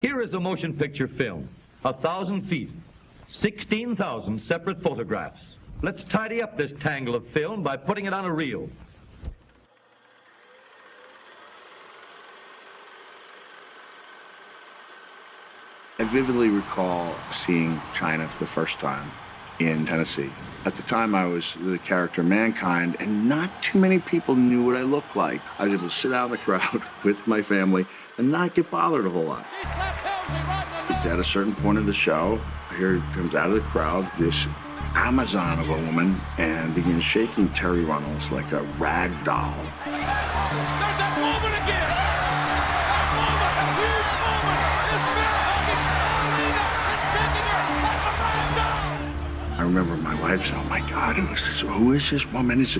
Here is a motion picture film, 1,000 feet, 16,000 separate photographs. Let's tidy up this tangle of film by putting it on a reel. I vividly recall seeing Chyna for the first time in Tennessee. At the time, I was the character Mankind, and not too many people knew what I looked like. I was able to sit out in the crowd with my family and not get bothered a whole lot. At a certain point of the show, here comes out of the crowd this Amazon of a woman and begins shaking Terri Runnels like a rag doll. There's that woman again! I remember my wife saying, "Oh my God, who is this woman? Is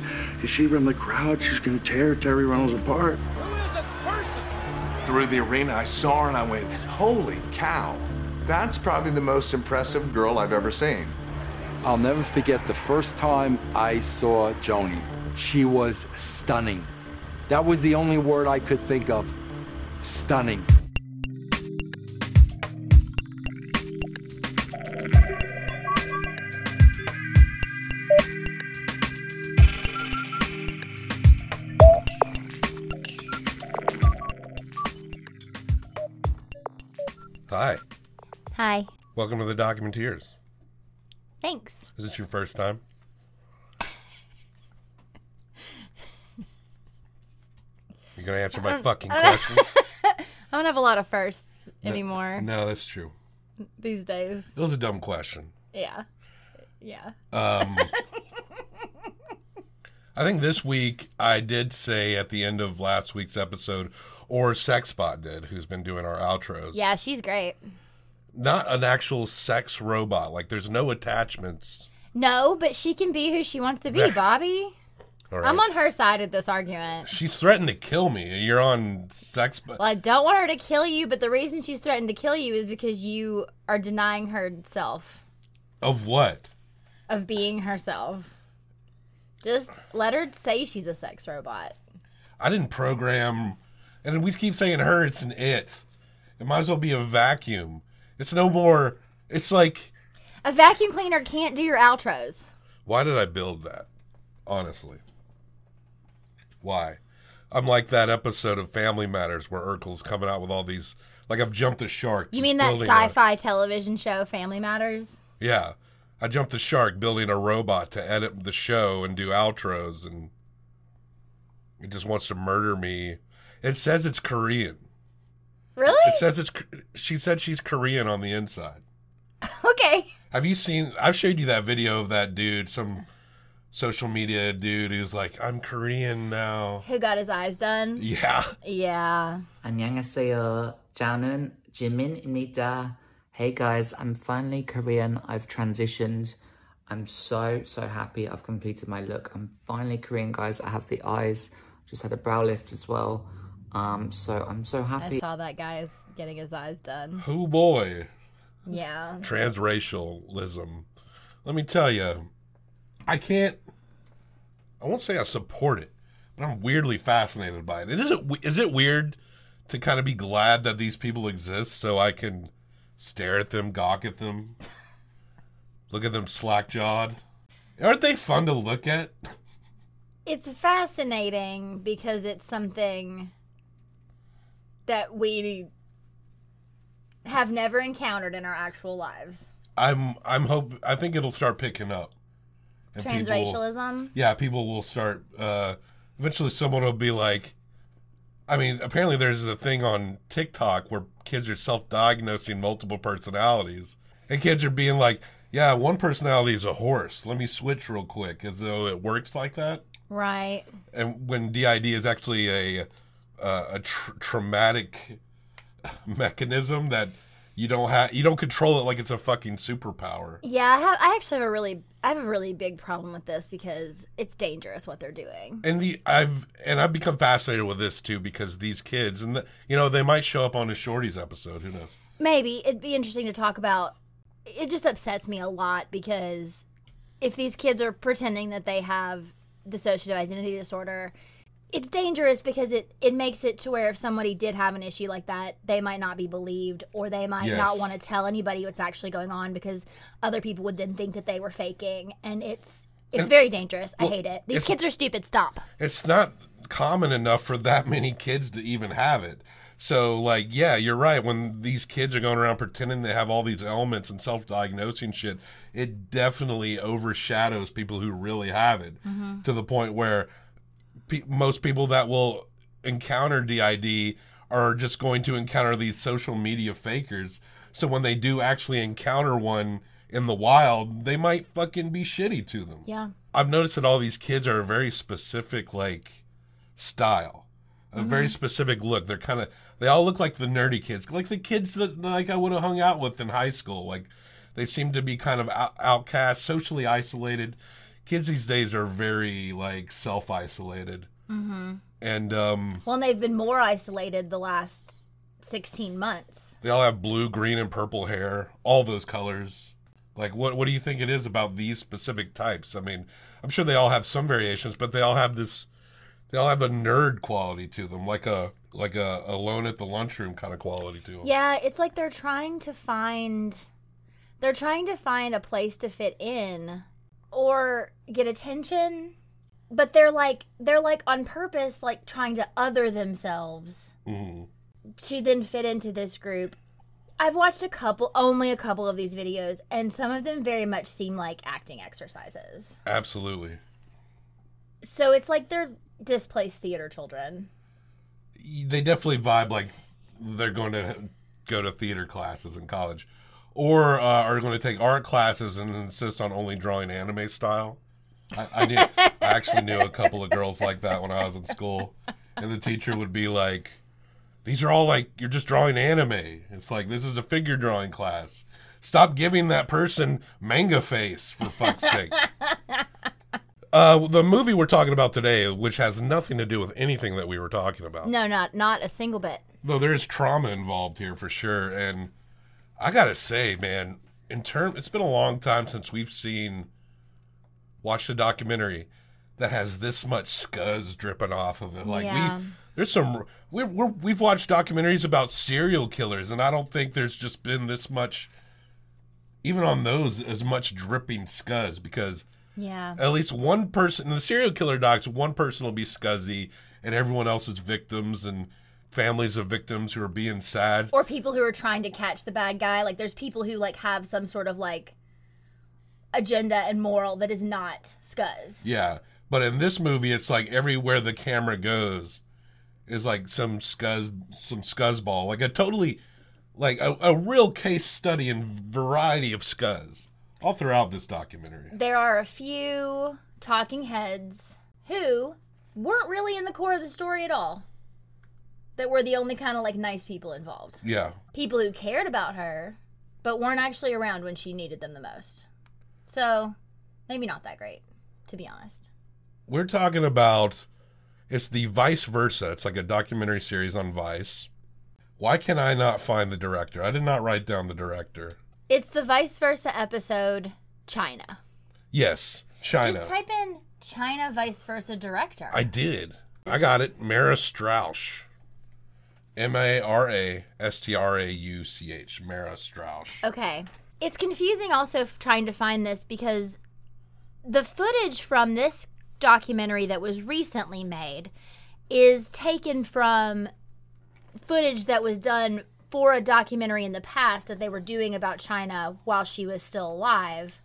she from the crowd? She's gonna tear Terri Runnels apart." Who is this person? Through the arena, I saw her and I went, "Holy cow, that's probably the most impressive girl I've ever seen." I'll never forget the first time I saw Joanie. She was stunning. That was the only word I could think of, stunning. Hi. Hi. Welcome to the Documenteers. Thanks. Is this your first time? You're going to answer my fucking questions? I don't have a lot of firsts anymore. No, that's true. These days. That was a dumb question. Yeah. Yeah. I think this week I did say at the end of last week's episode... Or Sexbot did, who's been doing our outros. Yeah, she's great. Not an actual sex robot. Like, there's no attachments. No, but she can be who she wants to be, Bobby. All right. I'm on her side of this argument. She's threatened to kill me. You're on Sexbot. Well, I don't want her to kill you, but the reason she's threatened to kill you is because you are denying herself. Of what? Of being herself. Just let her say she's a sex robot. I didn't program... And we keep saying her, it's an it. It might as well be a vacuum. It's no more, it's like... A vacuum cleaner can't do your outros. Why did I build that? Honestly. Why? I'm like that episode of Family Matters where Urkel's coming out with all these... Like, I've jumped a shark. You mean that sci-fi television show, Family Matters? Yeah. I jumped the shark building a robot to edit the show and do outros, and it just wants to murder me. It says it's Korean. Really? It says it's. She said she's Korean on the inside. Okay. Have you seen? I've showed you that video of that dude, some social media dude who's like, "I'm Korean now." Who got his eyes done? Yeah. Yeah. 안녕하세요. 저는 지민입니다. Hey guys, I'm finally Korean. I've transitioned. I'm so happy. I've completed my look. I'm finally Korean, guys. I have the eyes. Just had a brow lift as well. So I'm so happy. I saw that guy is getting his eyes done. Oh boy. Yeah. Transracialism. Let me tell you, I won't say I support it, but I'm weirdly fascinated by it. Is it weird to kind of be glad that these people exist so I can stare at them, gawk at them, look at them slack-jawed? Aren't they fun to look at? It's fascinating because it's something that we have never encountered in our actual lives. I think it'll start picking up. And transracialism? People will start, eventually someone will be like, I mean, apparently there's a thing on TikTok where kids are self-diagnosing multiple personalities. And kids are being like, yeah, one personality is a horse. Let me switch real quick, as though it works like that. Right. And when DID is actually a traumatic mechanism that you don't control it like it's a fucking superpower. Yeah, I have a really big problem with this because it's dangerous what they're doing. And I've become fascinated with this too because these kids and they might show up on a Shorties episode, who knows. Maybe it'd be interesting to talk about. It just upsets me a lot because if these kids are pretending that they have dissociative identity disorder, It's dangerous because it makes it to where if somebody did have an issue like that, they might not be believed, or they might not want to tell anybody what's actually going on because other people would then think that they were faking, and it's very dangerous. Well, I hate it. These kids are stupid. Stop. It's not common enough for that many kids to even have it. So, like, yeah, you're right. When these kids are going around pretending they have all these ailments and self-diagnosing shit, it definitely overshadows people who really have it to the point where most people that will encounter DID are just going to encounter these social media fakers. So when they do actually encounter one in the wild, they might fucking be shitty to them. Yeah. I've noticed that all these kids are a very specific, like, style. A very specific look. They're kind of... They all look like the nerdy kids. Like the kids that, like, I would have hung out with in high school. Like, they seem to be kind of outcast, socially isolated. Kids these days are very, like, self-isolated. And, well, and they've been more isolated the last 16 months. They all have blue, green, and purple hair. All those colors. Like, what do you think it is about these specific types? I mean, I'm sure they all have some variations, but they all have this... They all have a nerd quality to them, like a alone at the lunchroom kind of quality to them. Yeah, it's like they're trying to find a place to fit in or get attention, but they're like on purpose, like trying to other themselves to then fit into this group. I've watched only a couple of these videos, and some of them very much seem like acting exercises. Absolutely. So it's like they're displaced theater children. They definitely vibe like they're going to go to theater classes in college, or are going to take art classes and insist on only drawing anime style. I actually knew a couple of girls like that when I was in school, and the teacher would be like, "These are all like you're just drawing anime. It's like this is a figure drawing class. Stop giving that person manga face for fuck's sake." The movie we're talking about today, which has nothing to do with anything that we were talking about. No, not a single bit. Though there is trauma involved here for sure, and I gotta say, man, it's been a long time since we've watched a documentary that has this much scuzz dripping off of it. Like we've watched documentaries about serial killers, and I don't think there's just been this much, even on those, as much dripping scuzz because. Yeah. At least one person in the serial killer docs, one person will be scuzzy, and everyone else is victims and families of victims who are being sad. Or people who are trying to catch the bad guy. Like there's people who like have some sort of like agenda and moral that is not scuzz. Yeah. But in this movie it's like everywhere the camera goes is like some scuzzball. Like a totally like a real case study in variety of scuzz. All throughout this documentary. There are a few talking heads who weren't really in the core of the story at all. That were the only kind of like nice people involved. Yeah. People who cared about her, but weren't actually around when she needed them the most. So, maybe not that great, to be honest. We're talking about, it's the Vice Versa. It's like a documentary series on Vice. Why can I not find the director? I did not write down the director. It's the Vice Versa episode, Chyna. Yes, Chyna. Just type in Chyna Vice Versa director. I did. I got it. Mara Strauch. M-A-R-A-S-T-R-A-U-C-H. Mara Strauch. Okay. It's confusing also trying to find this because the footage from this documentary that was recently made is taken from footage that was done for a documentary in the past that they were doing about Chyna while she was still alive.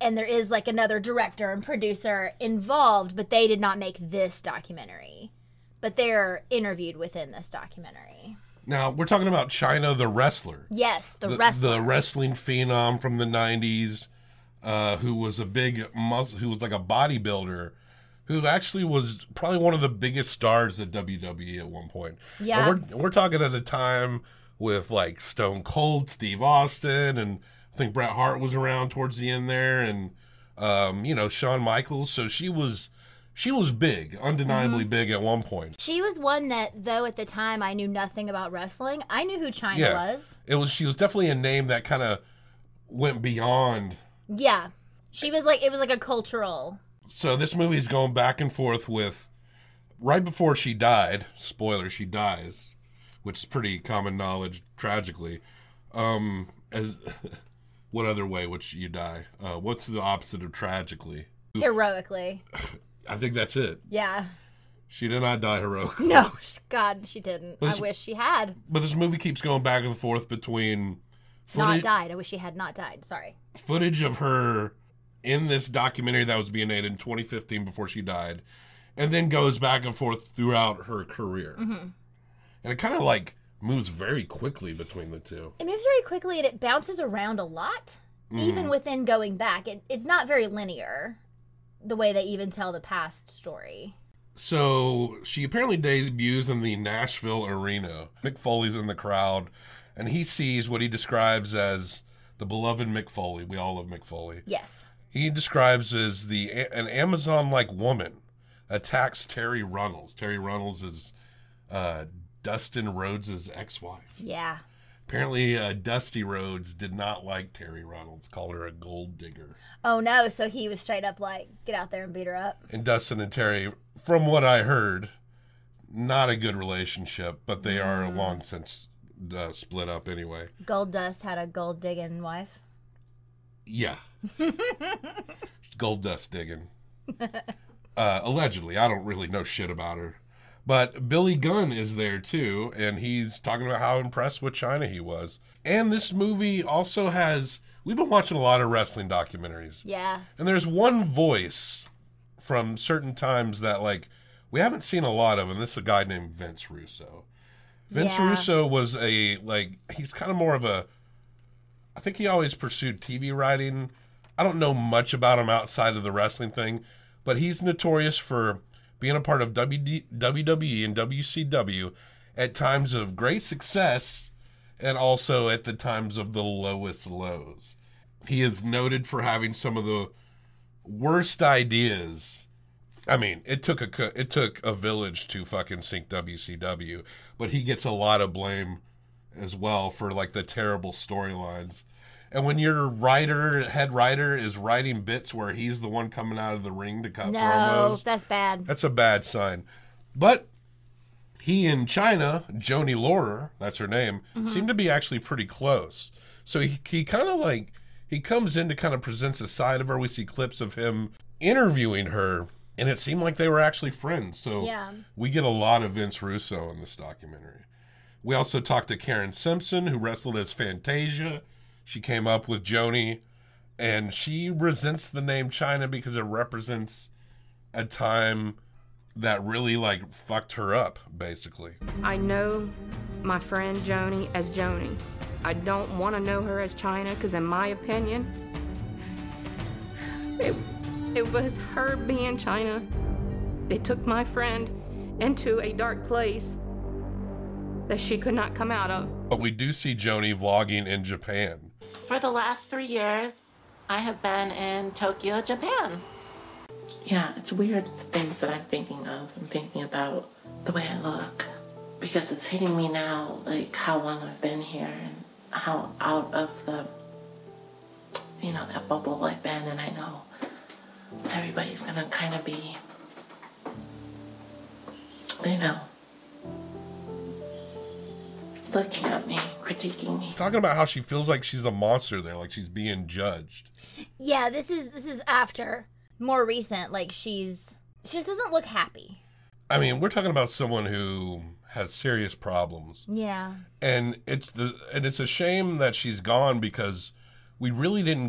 And there is like another director and producer involved, but they did not make this documentary. But they're interviewed within this documentary. Now, we're talking about Chyna the wrestler. Yes, the wrestler. The wrestling phenom from the 90s who was a who was like a bodybuilder who actually was probably one of the biggest stars at WWE at one point. Yeah. And we're talking at a time with like Stone Cold Steve Austin, and I think Bret Hart was around towards the end there, and Shawn Michaels. So she was big, undeniably big at one point. She was one that, though at the time I knew nothing about wrestling, I knew who Chyna was. She was definitely a name that kind of went beyond. Yeah, she was like it was like a cultural. So this movie is going back and forth with right before she died, spoiler, she dies, which is pretty common knowledge, tragically. As what other way would you die? What's the opposite of tragically? Heroically. I think that's it. Yeah. She did not die heroically. No, God, she didn't. I wish she had. But this movie keeps going back and forth between footage. Not died. I wish she had not died. Sorry. Footage of her in this documentary that was being made in 2015 before she died, and then goes back and forth throughout her career. Mm-hmm. And it kind of like moves very quickly between the two. It moves very quickly and it bounces around a lot. Mm. Even within going back, it's not very linear the way they even tell the past story. So she apparently debuts in the Nashville arena. Mick Foley's in the crowd and he sees what he describes as the beloved Mick Foley. We all love Mick Foley. Yes. He describes as an Amazon-like woman attacks Terri Runnels. Terri Runnels is Dustin Rhodes' ex-wife. Yeah. Apparently, Dusty Rhodes did not like Terri Runnels, called her a gold digger. Oh, no. So he was straight up like, get out there and beat her up. And Dustin and Terry, from what I heard, not a good relationship, but they are long since split up anyway. Gold Dust had a gold digging wife? Yeah. Gold Dust digging. Allegedly. I don't really know shit about her. But Billy Gunn is there too, and he's talking about how impressed with Chyna he was. And this movie also has, we've been watching a lot of wrestling documentaries. Yeah. And there's one voice from certain times that like we haven't seen a lot of, and this is a guy named Vince Russo. Vince Russo was he's kind of more of a, I think he always pursued TV writing. I don't know much about him outside of the wrestling thing, but he's notorious for being a part of WWE and WCW at times of great success and also at the times of the lowest lows. He is noted for having some of the worst ideas. I mean, it took a village to fucking sink WCW, but he gets a lot of blame as well for like the terrible storylines. And when your head writer is writing bits where he's the one coming out of the ring to cut promos. No, that's bad. That's a bad sign. But he and Chyna, Joanie Laurer, that's her name, seem to be actually pretty close. So he kind of like, he comes in to kind of presents a side of her. We see clips of him interviewing her, and it seemed like they were actually friends. So we get a lot of Vince Russo in this documentary. We also talked to Karen Simpson, who wrestled as Fantasia. She came up with Joanie, and she resents the name Chyna because it represents a time that really, like, fucked her up, basically. I know my friend Joanie as Joanie. I don't want to know her as Chyna because, in my opinion, it was her being Chyna. It took my friend into a dark place that she could not come out of. But we do see Joanie vlogging in Japan. For the last 3 years, I have been in Tokyo, Japan. Yeah, it's weird, the things that I'm thinking of. I'm thinking about the way I look, because it's hitting me now, like how long I've been here and how out of the, that bubble I've been. And I know everybody's gonna kind of be, looking at me, critiquing me. Talking about how she feels like she's a monster there, like she's being judged. Yeah, this is after. More recent, like she just doesn't look happy. I mean, we're talking about someone who has serious problems. Yeah. And it's a shame that she's gone because there really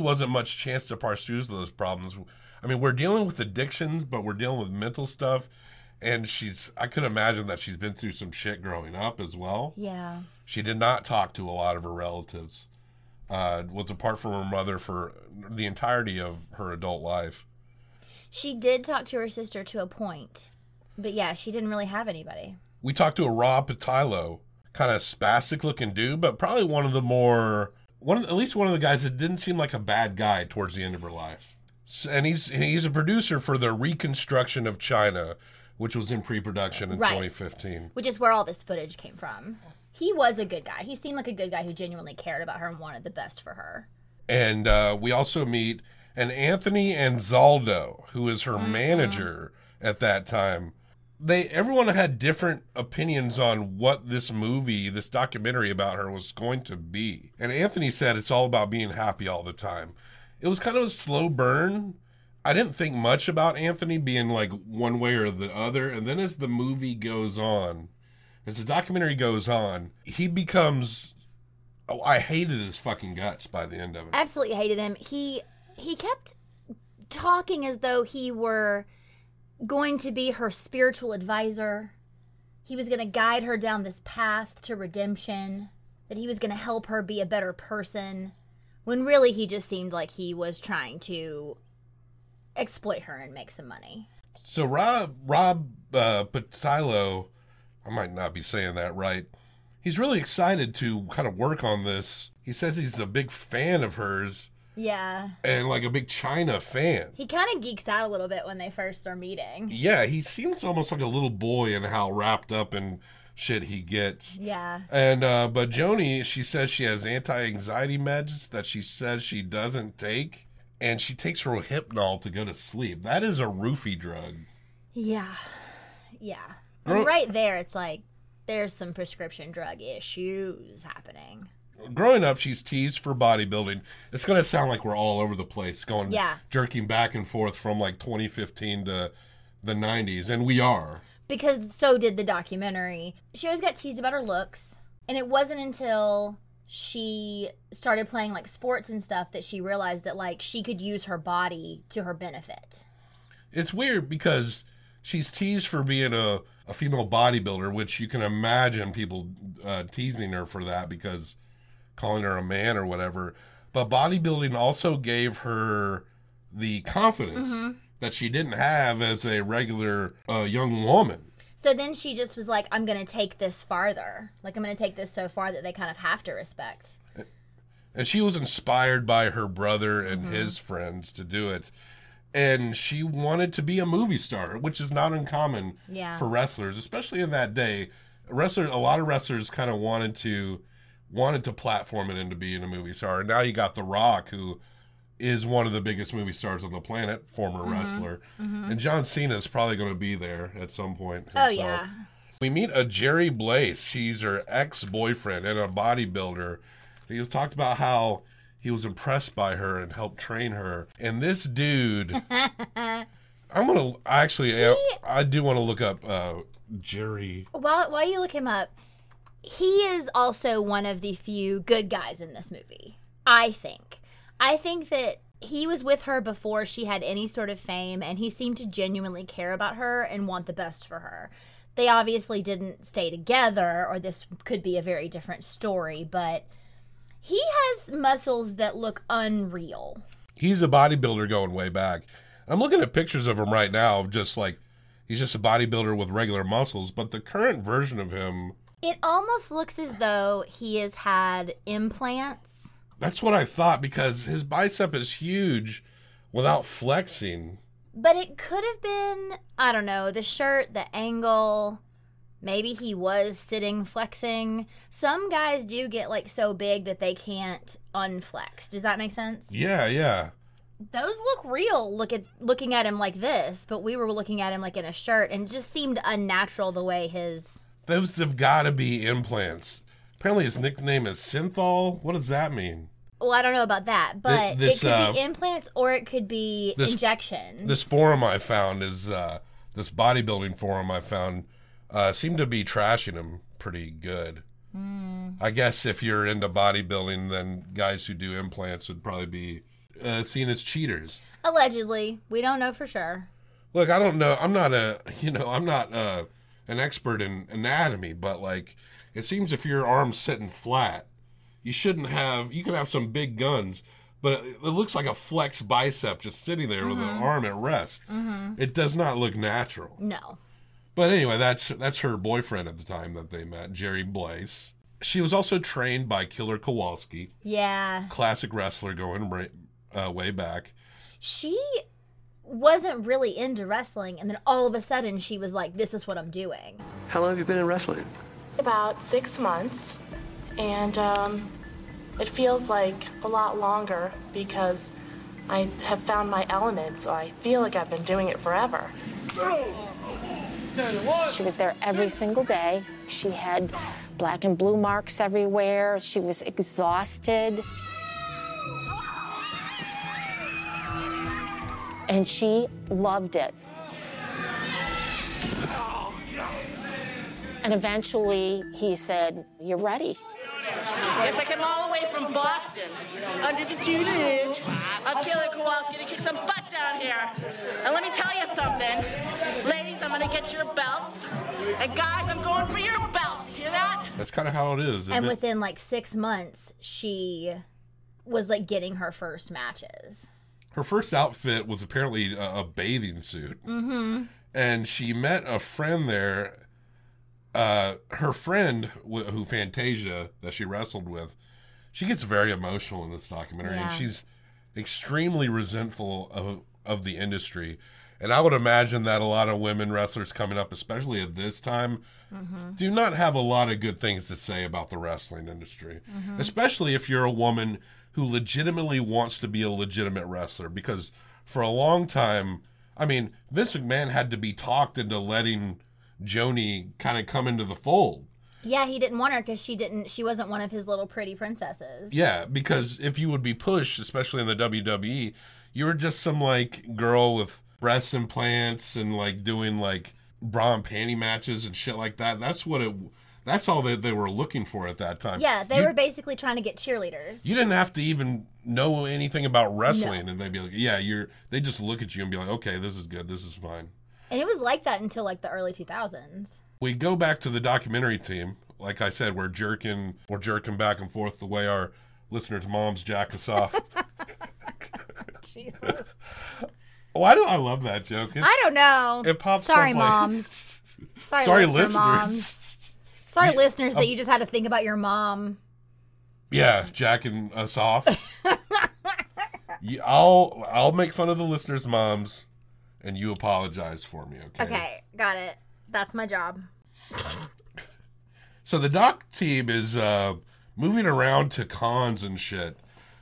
wasn't much chance to parse through those problems. I mean, we're dealing with addictions, but we're dealing with mental stuff. And I could imagine that she's been through some shit growing up as well. Yeah. She did not talk to a lot of her relatives, was apart from her mother for the entirety of her adult life. She did talk to her sister to a point, but yeah, she didn't really have anybody. We talked to a Rob Potylo, kind of spastic looking dude, but probably one of the guys that didn't seem like a bad guy towards the end of her life. And he's a producer for the Reconstruction of China, which was in pre-production in 2015. Which is where all this footage came from. He was a good guy. He seemed like a good guy who genuinely cared about her and wanted the best for her. And we also meet an Anthony Anzaldo, who is her manager at that time. Everyone had different opinions on what this movie, this documentary about her was going to be. And Anthony said it's all about being happy all the time. It was kind of a slow burn. I didn't think much about Anthony being like one way or the other. And then as the movie goes on, as the documentary goes on, he becomes... Oh, I hated his fucking guts by the end of it. Absolutely hated him. He kept talking as though he were... going to be her spiritual advisor. He was going to guide her down this path to redemption, that he was going to help her be a better person, when really he just seemed like he was trying to exploit her and make some money. So Rob Potylo, I might not be saying that right, he's really excited to kind of work on this. He says he's a big fan of hers. Yeah. And like a big Chyna fan. He kind of geeks out a little bit when they first are meeting. Yeah, he seems almost like a little boy in how wrapped up in shit he gets. Yeah. And but Joanie, she says she has anti-anxiety meds that she says she doesn't take. And she takes her Rohypnol to go to sleep. That is a roofie drug. Yeah. Yeah. And right there, it's like there's some prescription drug issues happening. Growing up, she's teased for bodybuilding. It's going to sound like we're all over the place going, jerking back and forth from like 2015 to the 90s. And we are. Because so did the documentary. She always got teased about her looks. And it wasn't until she started playing like sports and stuff that she realized that like she could use her body to her benefit. It's weird because she's teased for being a female bodybuilder, which you can imagine people teasing her for that because... calling her a man or whatever, but bodybuilding also gave her the confidence that she didn't have as a regular young woman. So then she just was like, I'm going to take this farther. Like, I'm going to take this so far that they kind of have to respect. And she was inspired by her brother and his friends to do it. And she wanted to be a movie star, which is not uncommon for wrestlers, especially in that day. A lot of wrestlers kind of wanted to platform it into being a movie star. And now you got The Rock, who is one of the biggest movie stars on the planet, former wrestler. And John Cena's probably going to be there at some point himself. Oh, yeah. We meet a Jerry Blaze. She's her ex-boyfriend and a bodybuilder. He was talked about how he was impressed by her and helped train her. And this dude... I do want to look up Jerry. While you look him up... He is also one of the few good guys in this movie, I think. I think that he was with her before she had any sort of fame, and he seemed to genuinely care about her and want the best for her. They obviously didn't stay together, or this could be a very different story, but he has muscles that look unreal. He's a bodybuilder going way back. I'm looking at pictures of him right now, just like, he's just a bodybuilder with regular muscles, but the current version of him... It almost looks as though he has had implants. That's what I thought, because his bicep is huge without flexing. But it could have been, I don't know, the shirt, the angle. Maybe he was sitting flexing. Some guys do get, like, so big that they can't unflex. Does that make sense? Yeah. Those look real, looking at him like this, but we were looking at him, like, in a shirt, and it just seemed unnatural the way his... Those have got to be implants. Apparently his nickname is Synthol. What does that mean? Well, I don't know about that, but it could be implants or it could be injections. This forum I found is, this bodybuilding forum I found, seemed to be trashing him pretty good. I guess if you're into bodybuilding, then guys who do implants would probably be seen as cheaters. Allegedly. We don't know for sure. Look, I don't know. I'm not an expert in anatomy, but like it seems if your arm's sitting flat, you can have some big guns, but it looks like a flexed bicep just sitting there with an arm at rest. It does not look natural. No. But anyway, that's her boyfriend at the time that they met, Jerry Blaze. She was also trained by Killer Kowalski. Yeah. Classic wrestler going way back. She wasn't really into wrestling, and then all of a sudden she was like, this is what I'm doing. How long have you been in wrestling? About 6 months, and it feels like a lot longer because I have found my element, so I feel like I've been doing it forever. She was there every single day. She had black and blue marks everywhere. She was exhausted. And she loved it. And eventually he said, "You're ready." If I come all the way from Boston, under the tutelage of Killer Kowalski to kick some butt down here. And let me tell you something. Ladies, I'm gonna get your belt. And guys, I'm going for your belt. Hear that? That's kind of how it is. And within like 6 months, she was like getting her first matches. Her first outfit was apparently a bathing suit. Mm-hmm. And she met a friend there. Her friend, who Fantasia, that she wrestled with, she gets very emotional in this documentary. Yeah. And she's extremely resentful of the industry. And I would imagine that a lot of women wrestlers coming up, especially at this time, mm-hmm. do not have a lot of good things to say about the wrestling industry. Mm-hmm. Especially if you're a woman who legitimately wants to be a legitimate wrestler. Because for a long time, I mean, Vince McMahon had to be talked into letting Joanie kind of come into the fold. Yeah, he didn't want her because she wasn't one of his little pretty princesses. Yeah, because if you would be pushed, especially in the WWE, you were just some like girl with breast implants and like doing like bra and panty matches and shit like that. That's all that they were looking for at that time. Yeah, they were basically trying to get cheerleaders. You didn't have to even know anything about wrestling. No. And they'd be like, yeah, they just look at you and be like, okay, this is good, this is fine. And it was like that until, like, the early 2000s. We go back to the documentary team. Like I said, we're jerking back and forth the way our listeners' moms jack us off. Jesus. Why do I love that joke? I don't know. It pops Sorry, someplace. Moms. Sorry, listeners. Moms. Sorry, listeners, that you just had to think about your mom. Yeah, jacking us off. I'll make fun of the listeners' moms. And you apologize for me, okay? Okay, got it. That's my job. So the doc team is moving around to cons and shit.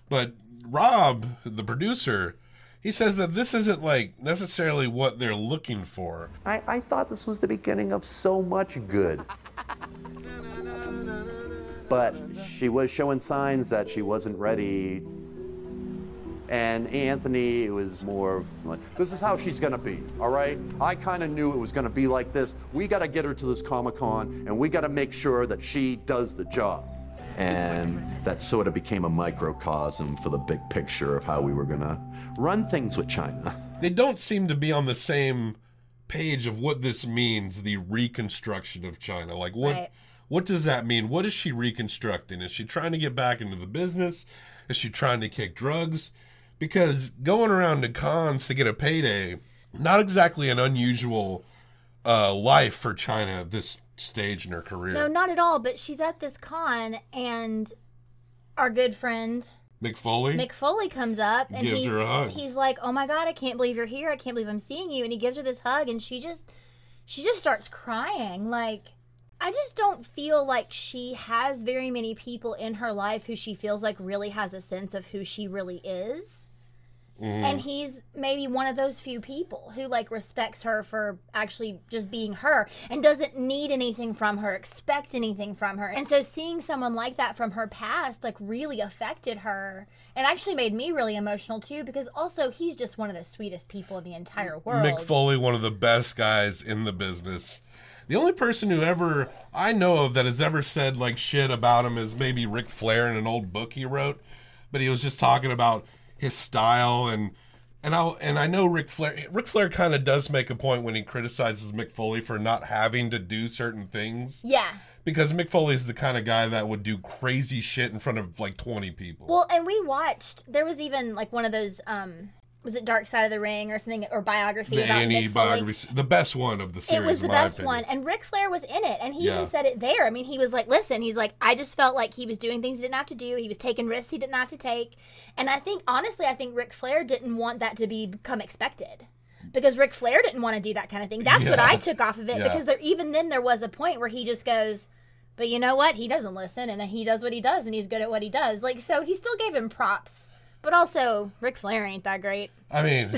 But Rob, the producer, he says that this isn't, like, necessarily what they're looking for. I thought this was the beginning of so much good. But she was showing signs that she wasn't ready. And Anthony was more of like, this is how she's gonna be, all right? I kind of knew it was gonna be like this. We gotta get her to this Comic-Con, and we gotta make sure that she does the job. And that sort of became a microcosm for the big picture of how we were gonna run things with China. They don't seem to be on the same page of what this means, the reconstruction of China. Like, what does that mean? What is she reconstructing? Is she trying to get back into the business? Is she trying to kick drugs? Because going around to cons to get a payday, not exactly an unusual life for Chyna at this stage in her career. No, not at all. But she's at this con, and our good friend Mick Foley comes up and gives her a hug. He's like, "Oh my God, I can't believe you're here. I can't believe I'm seeing you." And he gives her this hug, and she just starts crying. Like, I just don't feel like she has very many people in her life who she feels like really has a sense of who she really is. Mm-hmm. And he's maybe one of those few people who, like, respects her for actually just being her and doesn't need anything from her, expect anything from her. And so seeing someone like that from her past, like, really affected her and actually made me really emotional, too, because also he's just one of the sweetest people in the entire world. Mick Foley, one of the best guys in the business. The only person who ever I know of that has ever said, like, shit about him is maybe Ric Flair in an old book he wrote. But he was just talking about his style. And I know Ric Flair kind of does make a point when he criticizes Mick Foley for not having to do certain things. Yeah. Because Mick Foley's the kind of guy that would do crazy shit in front of, like, 20 people. Well, and we watched, there was even, like, one of those, was it Dark Side of the Ring or something, or biography about Mick Foley? The best one of the series, it was the best one, and Ric Flair was in it, and he even said it there. I mean, he was like, listen, he's like, I just felt like he was doing things he didn't have to do. He was taking risks he didn't have to take. And I think, honestly, Ric Flair didn't want that to become expected. Because Ric Flair didn't want to do that kind of thing. That's what I took off of it, because even then there was a point where he just goes, but you know what? He doesn't listen, and he does what he does, and he's good at what he does. Like, so he still gave him props. But also, Ric Flair ain't that great. I mean,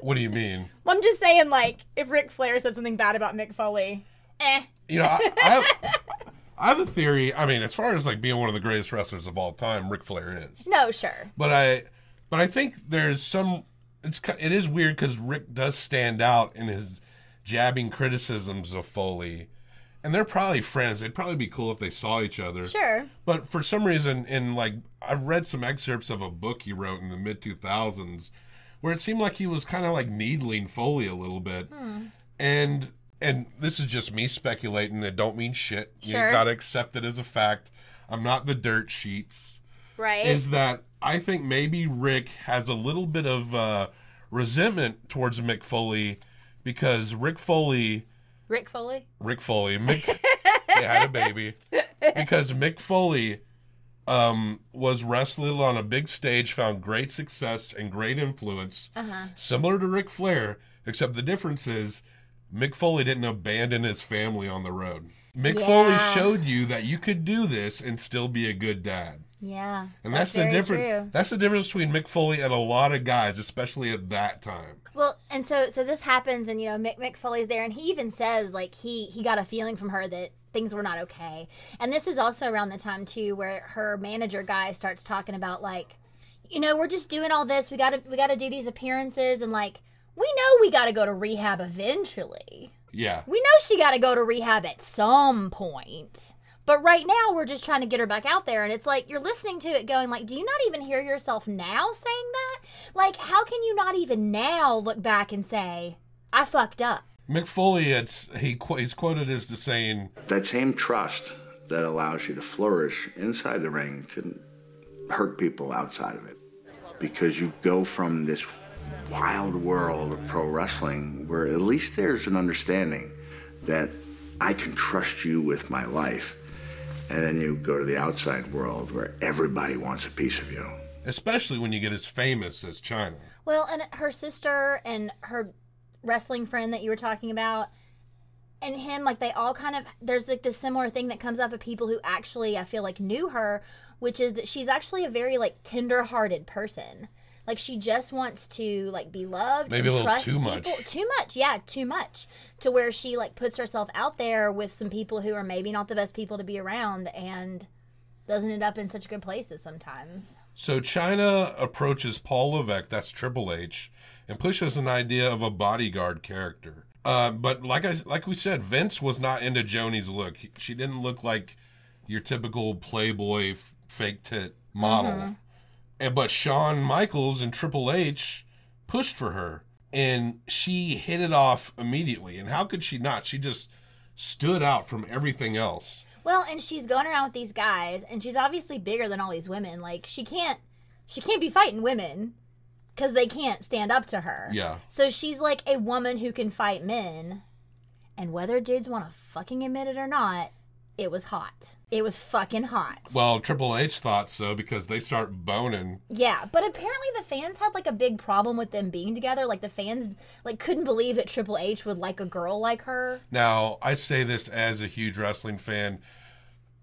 what do you mean? Well, I'm just saying, like, if Ric Flair said something bad about Mick Foley, eh. You know, I have a theory. I mean, as far as, like, being one of the greatest wrestlers of all time, Ric Flair is. No, sure. But I think there's some... It is weird because Rick does stand out in his jabbing criticisms of Foley. And they're probably friends. It'd probably be cool if they saw each other. Sure. But for some reason, I've read some excerpts of a book he wrote in the mid-2000s where it seemed like he was kind of like needling Foley a little bit. Hmm. And this is just me speculating. It don't mean shit. Sure. You got to accept it as a fact. I'm not the dirt sheets. Right. Is that I think maybe Rick has a little bit of resentment towards Mick Foley because Rick Foley. Mick, they had a baby. Because Mick Foley was wrestled on a big stage, found great success and great influence, similar to Ric Flair, except the difference is Mick Foley didn't abandon his family on the road. Mick Foley showed you that you could do this and still be a good dad. Yeah, and that's the difference. True. That's the difference between Mick Foley and a lot of guys, especially at that time. Well, and so this happens, and you know, Mick Foley's there, and he even says like he got a feeling from her that things were not okay. And this is also around the time too where her manager guy starts talking about like, you know, we're just doing all this. We gotta do these appearances, and like we know we gotta go to rehab eventually. Yeah, we know she gotta go to rehab at some point. But right now, we're just trying to get her back out there. And it's like, you're listening to it going like, do you not even hear yourself now saying that? Like, how can you not even now look back and say, I fucked up? Mick Foley, he's quoted as the saying, that same trust that allows you to flourish inside the ring can hurt people outside of it. Because you go from this wild world of pro wrestling where at least there's an understanding that I can trust you with my life. And then you go to the outside world where everybody wants a piece of you. Especially when you get as famous as Chyna. Well, and her sister and her wrestling friend that you were talking about and him, like they all kind of, there's like this similar thing that comes up of people who actually, I feel like, knew her, which is that she's actually a very like tender-hearted person. Like she just wants to like be loved. Maybe a little too much. Too much. To where she like puts herself out there with some people who are maybe not the best people to be around and doesn't end up in such good places sometimes. So Chyna approaches Paul Levesque, that's Triple H, and pushes an idea of a bodyguard character. But like we said, Vince was not into Joanie's look. She didn't look like your typical Playboy fake tit model. Mm-hmm. But Shawn Michaels and Triple H pushed for her, and she hit it off immediately. And how could she not? She just stood out from everything else. Well, and she's going around with these guys, and she's obviously bigger than all these women. Like, she can't be fighting women because they can't stand up to her. Yeah. So she's like a woman who can fight men, and whether dudes want to fucking admit it or not, it was hot. It was fucking hot. Well, Triple H thought so because they start boning. Yeah, but apparently the fans had like a big problem with them being together. Like the fans like couldn't believe that Triple H would like a girl like her. Now, I say this as a huge wrestling fan.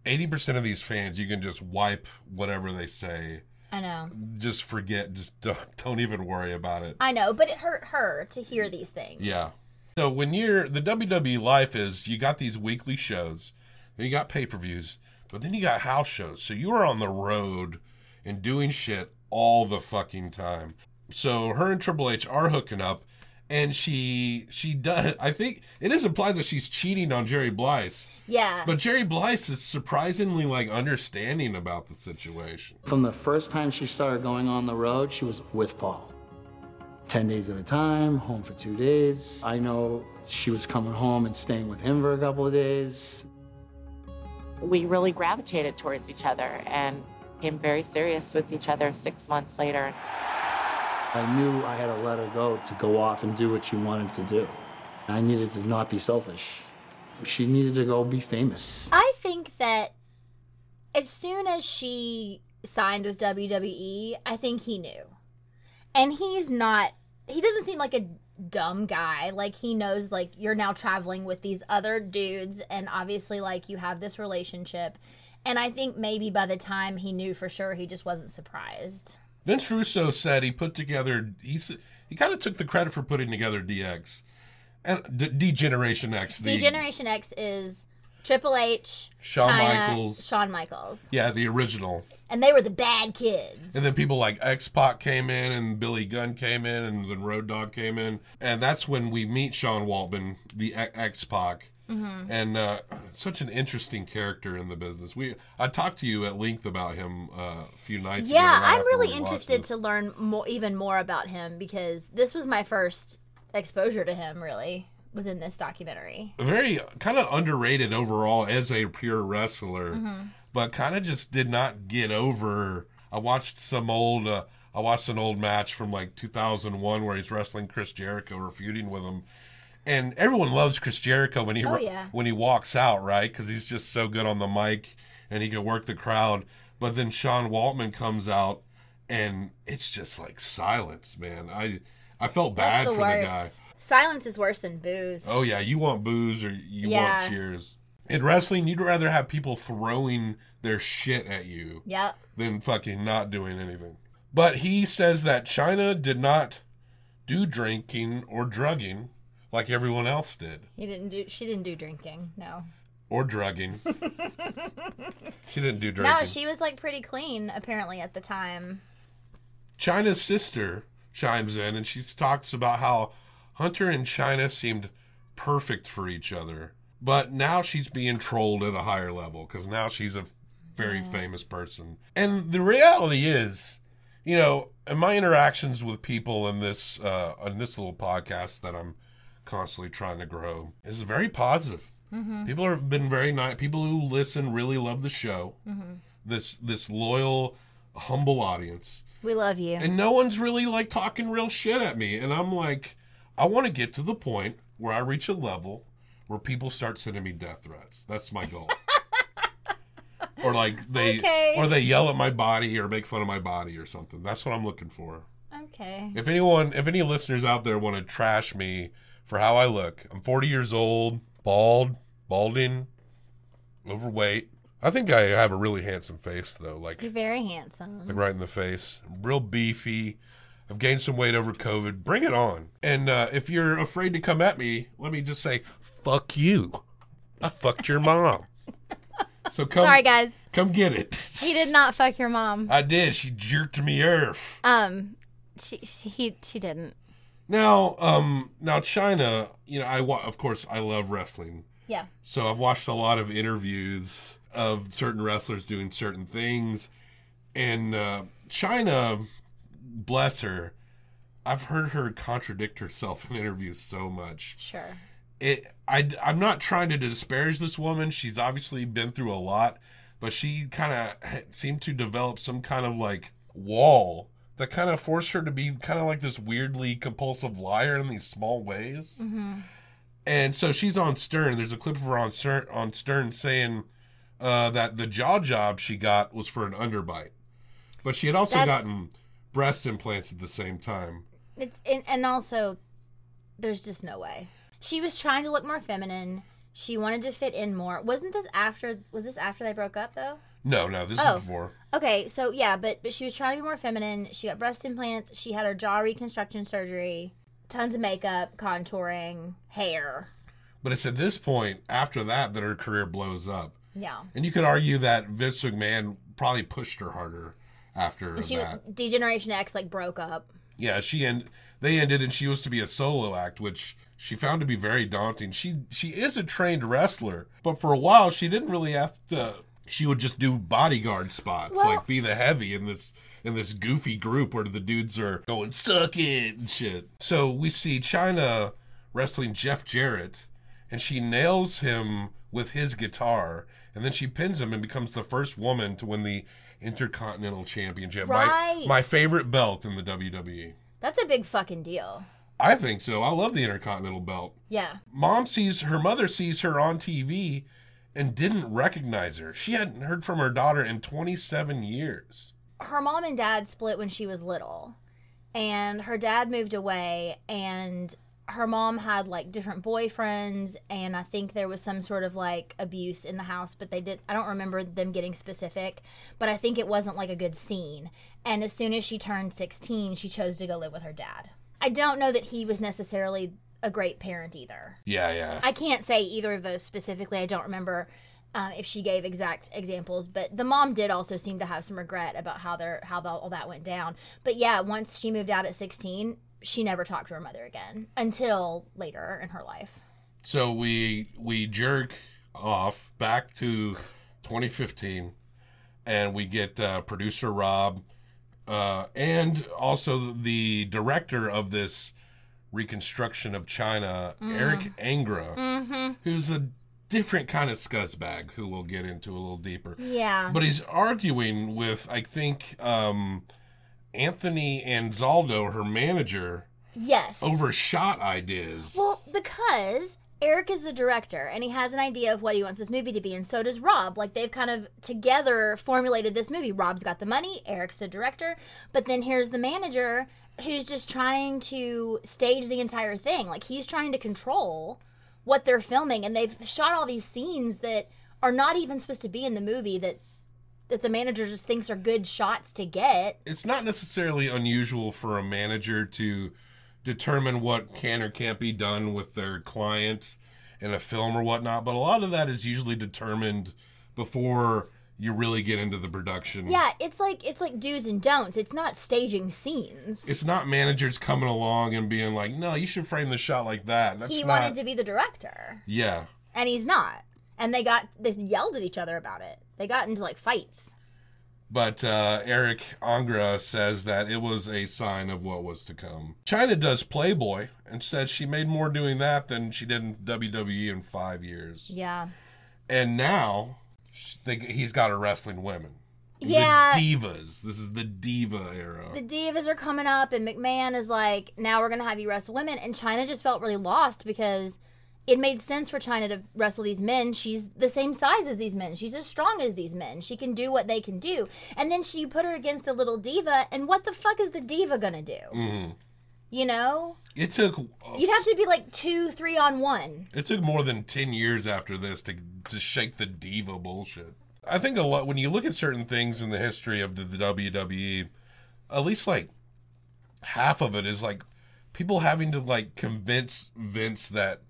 80% of these fans, you can just wipe whatever they say. I know. Just forget. Just don't even worry about it. I know, but it hurt her to hear these things. Yeah. So when the WWE life is you got these weekly shows. Then you got pay-per-views, but then you got house shows. So you were on the road and doing shit all the fucking time. So her and Triple H are hooking up, and she does. I think it is implied that she's cheating on Jerry Blyce. Yeah. But Jerry Blyce is surprisingly like understanding about the situation. From the first time she started going on the road, she was with Paul. 10 days at a time, home for 2 days. I know she was coming home and staying with him for a couple of days. We really gravitated towards each other and became very serious with each other 6 months later. I knew I had to let her go to go off and do what she wanted to do. I needed to not be selfish. She needed to go be famous. I think that as soon as she signed with WWE, I think he knew. And he doesn't seem like a dumb guy. Like he knows like you're now traveling with these other dudes and obviously like you have this relationship, and I think maybe by the time he knew for sure, he just wasn't surprised. Vince Russo said he put together, he kind of took the credit for putting together DX. And Degeneration X. Degeneration X is Triple H, Shawn Michaels. Yeah, the original. And they were the bad kids. And then people like X-Pac came in, and Billy Gunn came in, and then Road Dogg came in. And that's when we meet Shawn Waltman, the X-Pac. Mm-hmm. And such an interesting character in the business. I talked to you at length about him a few nights ago. Yeah, I'm really interested to learn even more about him, because this was my first exposure to him, really, was in this documentary. Very kind of underrated overall as a pure wrestler, mm-hmm. but kind of just did not get over. I watched an old match from like 2001 where he's wrestling Chris Jericho or feuding with him. And everyone loves Chris Jericho when he walks out, right? Because he's just so good on the mic and he can work the crowd. But then Shawn Waltman comes out and it's just like silence, man. I felt bad for the guy. Silence is worse than boos. Oh, yeah. You want boos or you want cheers. In wrestling, you'd rather have people throwing their shit at you than fucking not doing anything. But he says that Chyna did not do drinking or drugging like everyone else did. She didn't do drinking, no. Or drugging. She didn't do drinking. No, she was like pretty clean, apparently, at the time. Chyna's sister chimes in, and she talks about how Hunter and Chyna seemed perfect for each other. But now she's being trolled at a higher level, because now she's a very famous person. And the reality is, you know, in my interactions with people in this on this little podcast that I'm constantly trying to grow, is very positive. Mm-hmm. People have been very nice. People who listen really love the show. Mm-hmm. This loyal, humble audience. We love you. And no one's really like talking real shit at me. And I'm like, I want to get to the point where I reach a level where people start sending me death threats. That's my goal. Or like they yell at my body or make fun of my body or something. That's what I'm looking for. Okay. If any listeners out there want to trash me for how I look. I'm 40 years old, balding, overweight. I think I have a really handsome face, though. Like, you're very handsome. Like right in the face. I'm real beefy. I've gained some weight over COVID. Bring it on. And if you're afraid to come at me, let me just say, fuck you. I fucked your mom. So come. Sorry, guys. Come get it. He did not fuck your mom. I did. She jerked me off. She didn't. Now Chyna, you know, of course, I love wrestling. Yeah. So I've watched a lot of interviews of certain wrestlers doing certain things. And Chyna, bless her, I've heard her contradict herself in interviews so much. Sure. I'm not trying to disparage this woman. She's obviously been through a lot. But she kind of seemed to develop some kind of, like, wall that kind of forced her to be kind of like this weirdly compulsive liar in these small ways. Mm-hmm. And so she's on Stern. There's a clip of her on Stern saying that the jaw job she got was for an underbite. But she had also gotten breast implants at the same time. And also, there's just no way. She was trying to look more feminine. She wanted to fit in more. Was this after they broke up, though? No, this is before. Okay, so yeah, but she was trying to be more feminine. She got breast implants. She had her jaw reconstruction surgery, tons of makeup, contouring, hair. But it's at this point, after that her career blows up. Yeah. And you could argue that Vince McMahon probably pushed her harder after that. Degeneration X, like, broke up. Yeah, they ended, and she was to be a solo act, which she found to be very daunting. She is a trained wrestler, but for a while she didn't really have to. She would just do bodyguard spots, be the heavy in this goofy group where the dudes are going, suck it, and shit. So we see Chyna wrestling Jeff Jarrett, and she nails him with his guitar, and then she pins him and becomes the first woman to win the Intercontinental Championship. Right. My favorite belt in the WWE. That's a big fucking deal. I think so. I love the Intercontinental belt. Yeah. Her mother sees her on TV and didn't recognize her. She hadn't heard from her daughter in 27 years. Her mom and dad split when she was little. And her dad moved away. And her mom had like different boyfriends, and I think there was some sort of like abuse in the house, but they did, I don't remember them getting specific, but I think it wasn't like a good scene. And as soon as she turned 16, she chose to go live with her dad. I don't know that he was necessarily a great parent either. Yeah. I can't say either of those specifically. I don't remember if she gave exact examples, but the mom did also seem to have some regret about how all that went down. But yeah, once she moved out at 16, she never talked to her mother again until later in her life. So we jerk off back to 2015, and we get producer Rob and also the director of this Reconstruction of China, Eric Angra, who's a different kind of scuzzbag who we'll get into a little deeper. Yeah. But he's arguing with, I think, Anthony Anzaldo, her manager, yes, overshot ideas. Well, because Eric is the director, and he has an idea of what he wants this movie to be, and so does Rob. Like, they've kind of together formulated this movie. Rob's got the money, Eric's the director, but then here's the manager who's just trying to stage the entire thing. Like, he's trying to control what they're filming, and they've shot all these scenes that are not even supposed to be in the movie that the manager just thinks are good shots to get. It's not necessarily unusual for a manager to determine what can or can't be done with their client in a film or whatnot, but a lot of that is usually determined before you really get into the production. Yeah, it's like do's and don'ts. It's not staging scenes. It's not managers coming along and being like, no, you should frame the shot like that. He wanted to be the director. Yeah. And he's not. And they yelled at each other about it. They got into, like, fights. But Eric Angra says that it was a sign of what was to come. Chyna does Playboy and said she made more doing that than she did in WWE in 5 years. Yeah. And now he's got her wrestling women. Yeah. The divas. This is the diva era. The divas are coming up, and McMahon is like, now we're going to have you wrestle women. And Chyna just felt really lost because it made sense for Chyna to wrestle these men. She's the same size as these men. She's as strong as these men. She can do what they can do. And then you put her against a little diva, and what the fuck is the diva going to do? Mm-hmm. You know? It took... You'd have to be like 2, 3-on-1. It took more than 10 years after this to shake the diva bullshit. I think a lot, when you look at certain things in the history of the WWE, at least like half of it is like people having to like convince Vince that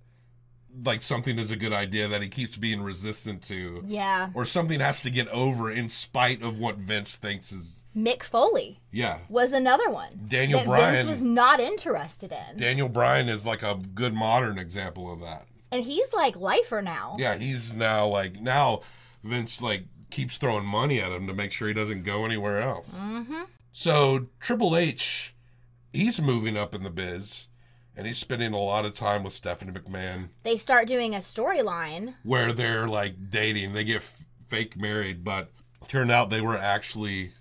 like something is a good idea that he keeps being resistant to. Yeah. Or something has to get over in spite of what Vince thinks is... Mick Foley. Yeah. Was another one. Daniel Bryan. Vince was not interested in. Daniel Bryan is like a good modern example of that. And he's like lifer now. Yeah, he's now like... Now Vince like keeps throwing money at him to make sure he doesn't go anywhere else. Mm-hmm. So Triple H, he's moving up in the biz. And he's spending a lot of time with Stephanie McMahon. They start doing a storyline where they're like dating. They get fake married, but turned out they were actually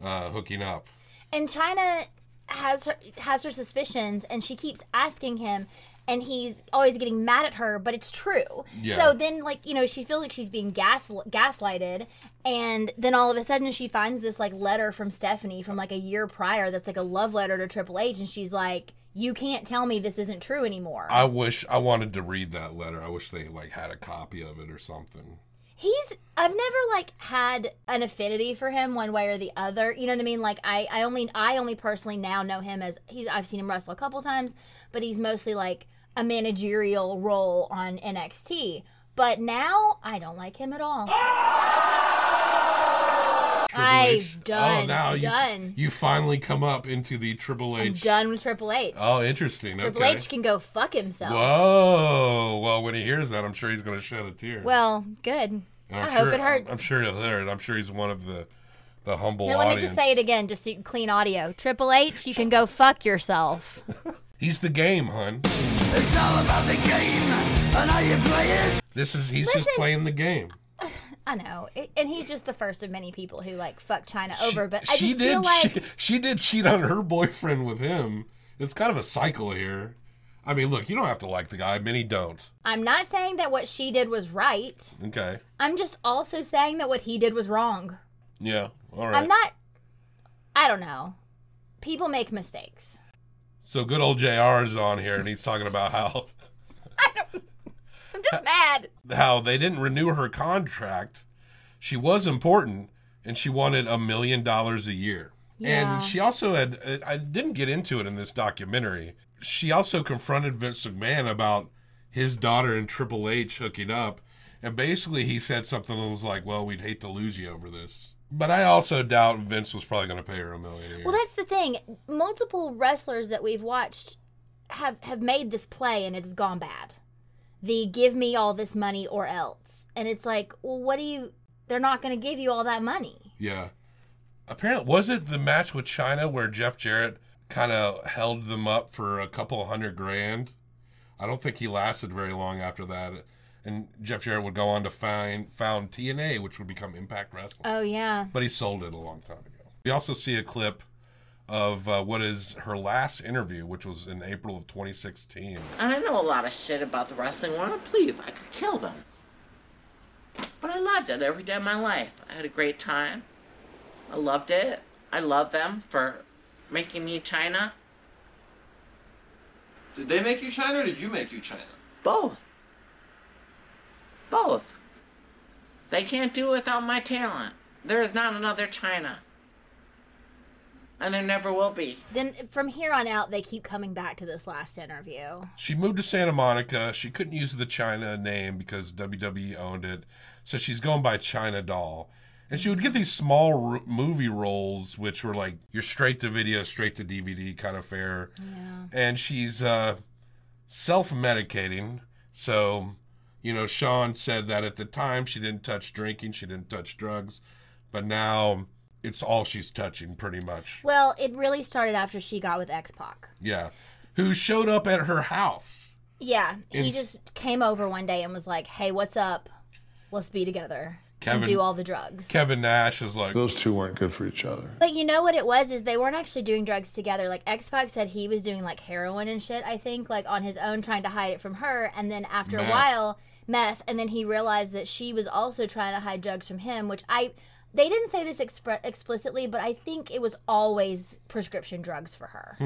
hooking up. And Chyna has her suspicions, and she keeps asking him, and he's always getting mad at her, but it's true. Yeah. So then, like, you know, she feels like she's being gaslighted, and then all of a sudden she finds this like letter from Stephanie from like a year prior that's like a love letter to Triple H, and she's like, you can't tell me this isn't true anymore. I wanted to read that letter. I wish they like had a copy of it or something. I've never like had an affinity for him one way or the other. You know what I mean? Like I only personally now know him as I've seen him wrestle a couple times, but he's mostly like a managerial role on NXT. But now I don't like him at all. Done. You finally come up into the Triple H. I'm done with Triple H. Oh, interesting. Triple H can go fuck himself. Whoa. Well, when he hears that, I'm sure he's going to shed a tear. Well, good. I hope it hurts. I'm sure he'll hear it. I'm sure he's one of the humble audience. Let me just say it again, just so you can clean audio. Triple H, you can go fuck yourself. He's the game, hun. It's all about the game and how you play it. He's just playing the game. I know, and he's just the first of many people who like fuck Chyna over. But she did cheat on her boyfriend with him. It's kind of a cycle here. I mean, look, you don't have to like the guy. Many don't. I'm not saying that what she did was right. Okay. I'm just also saying that what he did was wrong. Yeah. All right. I don't know. People make mistakes. So good old JR is on here, and he's talking about how... I'm just mad. How they didn't renew her contract. She was important, and she wanted $1 million a year. Yeah. And she also had... I didn't get into it in this documentary. She also confronted Vince McMahon about his daughter and Triple H hooking up. And basically he said something that was like, well, we'd hate to lose you over this. But I also doubt Vince was probably going to pay her $1 million a year. Well, that's the thing. Multiple wrestlers that we've watched have made this play and it's gone bad. The give me all this money or else. And it's like, well, what do you... They're not going to give you all that money. Yeah. Apparently, was it the match with Chyna where Jeff Jarrett kind of held them up for $200,000? I don't think he lasted very long after that. And Jeff Jarrett would go on to found TNA, which would become Impact Wrestling. Oh, yeah. But he sold it a long time ago. We also see a clip of what is her last interview, which was in April of 2016. And I know a lot of shit about the wrestling world. Please, I could kill them. But I loved it every day of my life. I had a great time. I loved it. I love them for making me Chyna. Did they make you Chyna or did you make you Chyna? Both. Both. They can't do it without my talent. There is not another Chyna. And there never will be. Then from here on out, they keep coming back to this last interview. She moved to Santa Monica. She couldn't use the Chyna name because WWE owned it. So she's going by Chyna Doll. And she would get these small movie roles, which were like your straight-to-video, straight-to-DVD kind of fare. Yeah. And she's self-medicating. So... You know, Shawn said that at the time she didn't touch drinking, she didn't touch drugs, but now it's all she's touching pretty much. Well, it really started after she got with X-Pac. Yeah. Who showed up at her house. Yeah. He just came over one day and was like, hey, what's up? Let's be together and do all the drugs. Kevin Nash is like... Those two weren't good for each other. But you know what it was is they weren't actually doing drugs together. Like, X-Pac said he was doing, like, heroin and shit, I think, like, on his own trying to hide it from her. And then after a while... Meth, and then he realized that she was also trying to hide drugs from him, which they didn't say this explicitly, but I think it was always prescription drugs for her.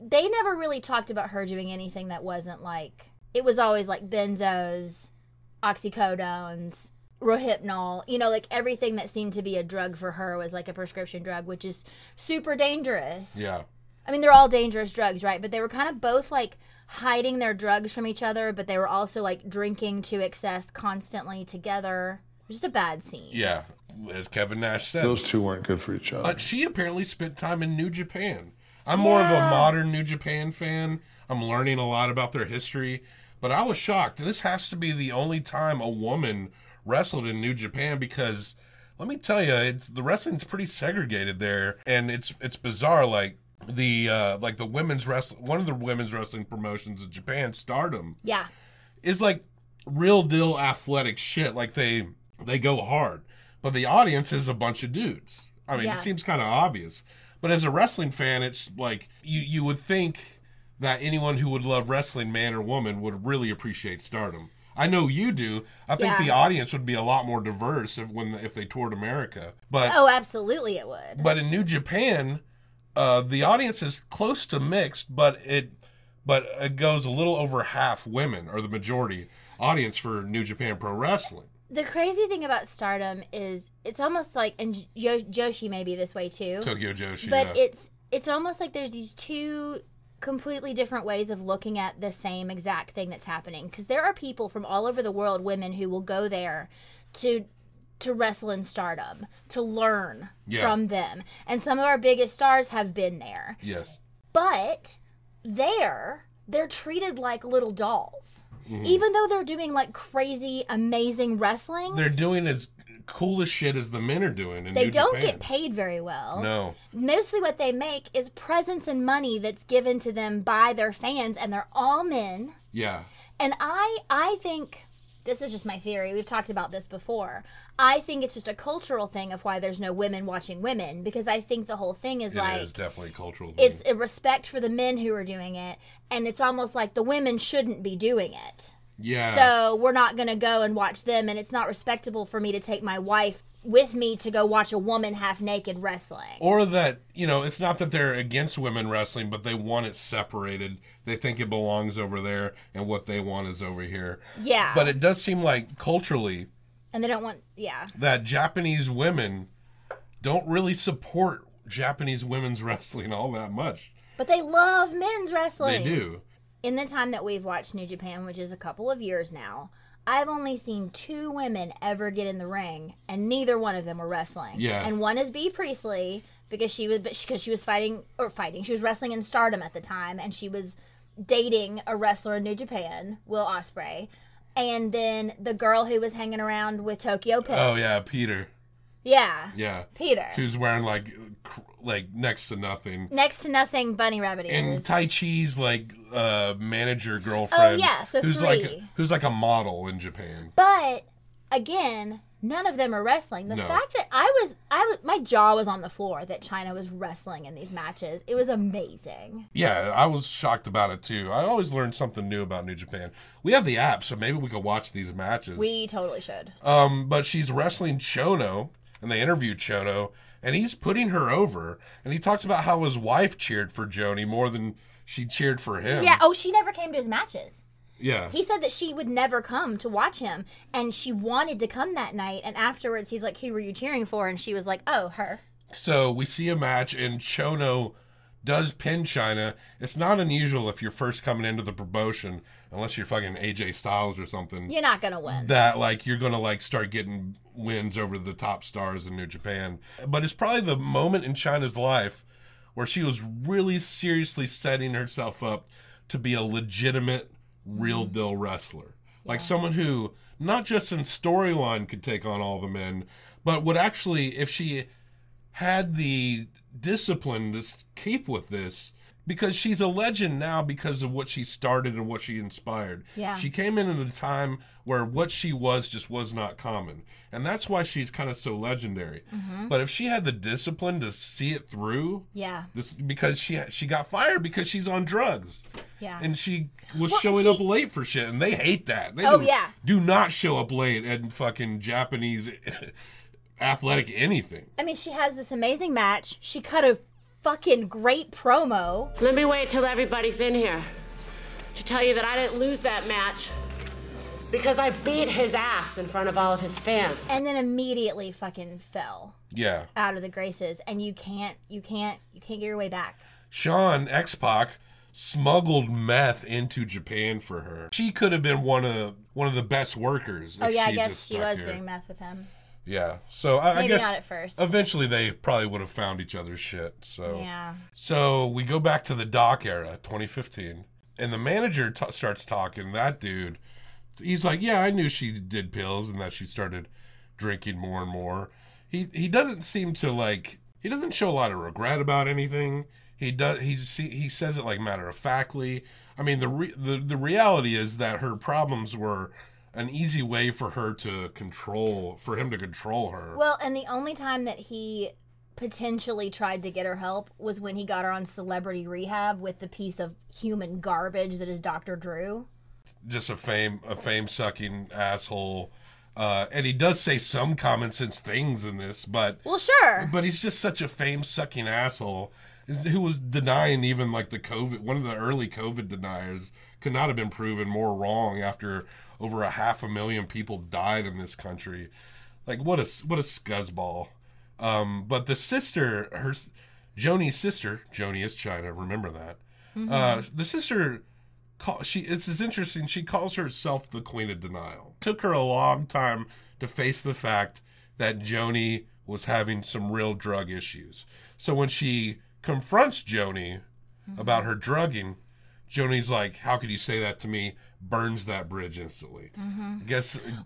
They never really talked about her doing anything that wasn't like, it was always like benzos, oxycodones, Rohypnol, you know, like everything that seemed to be a drug for her was like a prescription drug, which is super dangerous. Yeah. I mean, they're all dangerous drugs, right? But they were kind of both like hiding their drugs from each other, but they were also like drinking to excess constantly together. It was just a bad scene. Yeah, as Kevin Nash said, those two weren't good for each other. But she apparently spent time in New Japan. I'm more of a modern New Japan fan. I'm learning a lot about their history, but I was shocked. This has to be the only time a woman wrestled in New Japan because let me tell you, the wrestling's pretty segregated there, and it's bizarre. Like. The women's wrestling, one of the women's wrestling promotions in Japan, Stardom, is like real deal athletic shit. Like they go hard, but the audience is a bunch of dudes. I mean, it seems kind of obvious, but as a wrestling fan, it's like you would think that anyone who would love wrestling, man or woman, would really appreciate Stardom. I know you do. I think the audience would be a lot more diverse if they toured America. But absolutely, it would. But in New Japan. The audience is close to mixed, but it goes a little over half women, or the majority audience for New Japan Pro Wrestling. The crazy thing about Stardom is it's almost like, and Joshi may be this way too. Tokyo Joshi, but it's almost like there's these two completely different ways of looking at the same exact thing that's happening. Because there are people from all over the world, women who will go there to wrestle in Stardom, to learn from them. And some of our biggest stars have been there. Yes. But they're treated like little dolls. Mm-hmm. Even though they're doing like crazy, amazing wrestling. They're doing as cool as shit as the men are doing in New Japan. They don't get paid very well. No. Mostly what they make is presents and money that's given to them by their fans, and they're all men. Yeah. And I think... This is just my theory. We've talked about this before. I think it's just a cultural thing of why there's no women watching women, because I think the whole thing is like... It is definitely a cultural thing. It's a respect for the men who are doing it, and it's almost like the women shouldn't be doing it. Yeah. So we're not going to go and watch them, and it's not respectable for me to take my wife with me to go watch a woman half naked wrestling. Or that, you know, it's not that they're against women wrestling, but they want it separated. They think it belongs over there, and what they want is over here. Yeah. But it does seem like culturally... And they don't want... Yeah. That Japanese women don't really support Japanese women's wrestling all that much. But they love men's wrestling. They do. In the time that we've watched New Japan, which is a couple of years now... I've only seen two women ever get in the ring, and neither one of them were wrestling. Yeah. And one is Bea Priestley, because she was wrestling in Stardom at the time, and she was dating a wrestler in New Japan, Will Ospreay. And then the girl who was hanging around with Tokyo Pit. Oh, yeah, Peter. Yeah. Yeah. Peter. She was wearing, like next to nothing. Next to nothing bunny rabbit ears. And Tai Chi's, manager girlfriend. Oh, yeah, so who's three. Who's like a model in Japan. But, again, none of them are wrestling. The fact that I was, my jaw was on the floor that Chyna was wrestling in these matches. It was amazing. Yeah, I was shocked about it, too. I always learn something new about New Japan. We have the app, so maybe we could watch these matches. We totally should. But she's wrestling Chono, and they interviewed Chono, and he's putting her over, and he talks about how his wife cheered for Joanie more than she cheered for him. Yeah, oh, she never came to his matches. Yeah. He said that she would never come to watch him, and she wanted to come that night, and afterwards he's like, who were you cheering for? And she was like, oh, her. So we see a match, and Chono does pin Chyna. It's not unusual if you're first coming into the promotion, unless you're fucking AJ Styles or something. You're not going to win. That, you're going to, start getting wins over the top stars in New Japan. But it's probably the moment in Chyna's life where she was really seriously setting herself up to be a legitimate, real deal wrestler. Yeah. Like someone who, not just in storyline, could take on all the men, but would actually, if she had the discipline to keep with this, because she's a legend now because of what she started and what she inspired. Yeah. She came in at a time where what she was just was not common. And that's why she's kind of so legendary. Mm-hmm. But if she had the discipline to see it through, because she got fired because she's on drugs. Yeah. And she was showing up late for shit, and they hate that. They do not show up late at fucking Japanese athletic anything. I mean, she has this amazing match. She cut a fucking great promo. Let me wait till everybody's in here to tell you that I didn't lose that match because I beat his ass in front of all of his fans. And then immediately fucking fell. Yeah. Out of the graces, and you can't get your way back. Shawn X-Pac smuggled meth into Japan for her. She could have been one of the best workers. Oh yeah, I guess she was doing meth with him. Yeah, so I guess not at first. Eventually they probably would have found each other's shit. So yeah. So we go back to the Doc era, 2015, and the manager starts talking. That dude, he's like, yeah, I knew she did pills and that she started drinking more and more. He doesn't seem to he doesn't show a lot of regret about anything. He does. He says it matter of factly. I mean, the reality is that her problems were an easy way for him to control her. Well, and the only time that he potentially tried to get her help was when he got her on Celebrity Rehab with the piece of human garbage that is Dr. Drew. Just a fame-sucking asshole. And he does say some common-sense things in this, but... Well, sure. But he's just such a fame-sucking asshole who was denying even, the COVID... One of the early COVID deniers could not have been proven more wrong after... Over 500,000 people died in this country. What a scuzzball. But the sister, Joanie's sister, Joanie is Chyna, remember that. Mm-hmm. The sister, this is interesting, she calls herself the Queen of Denial. It took her a long time to face the fact that Joanie was having some real drug issues. So when she confronts Joanie about her drugging, Joanie's like, how could you say that to me? Burns that bridge instantly. Mm-hmm.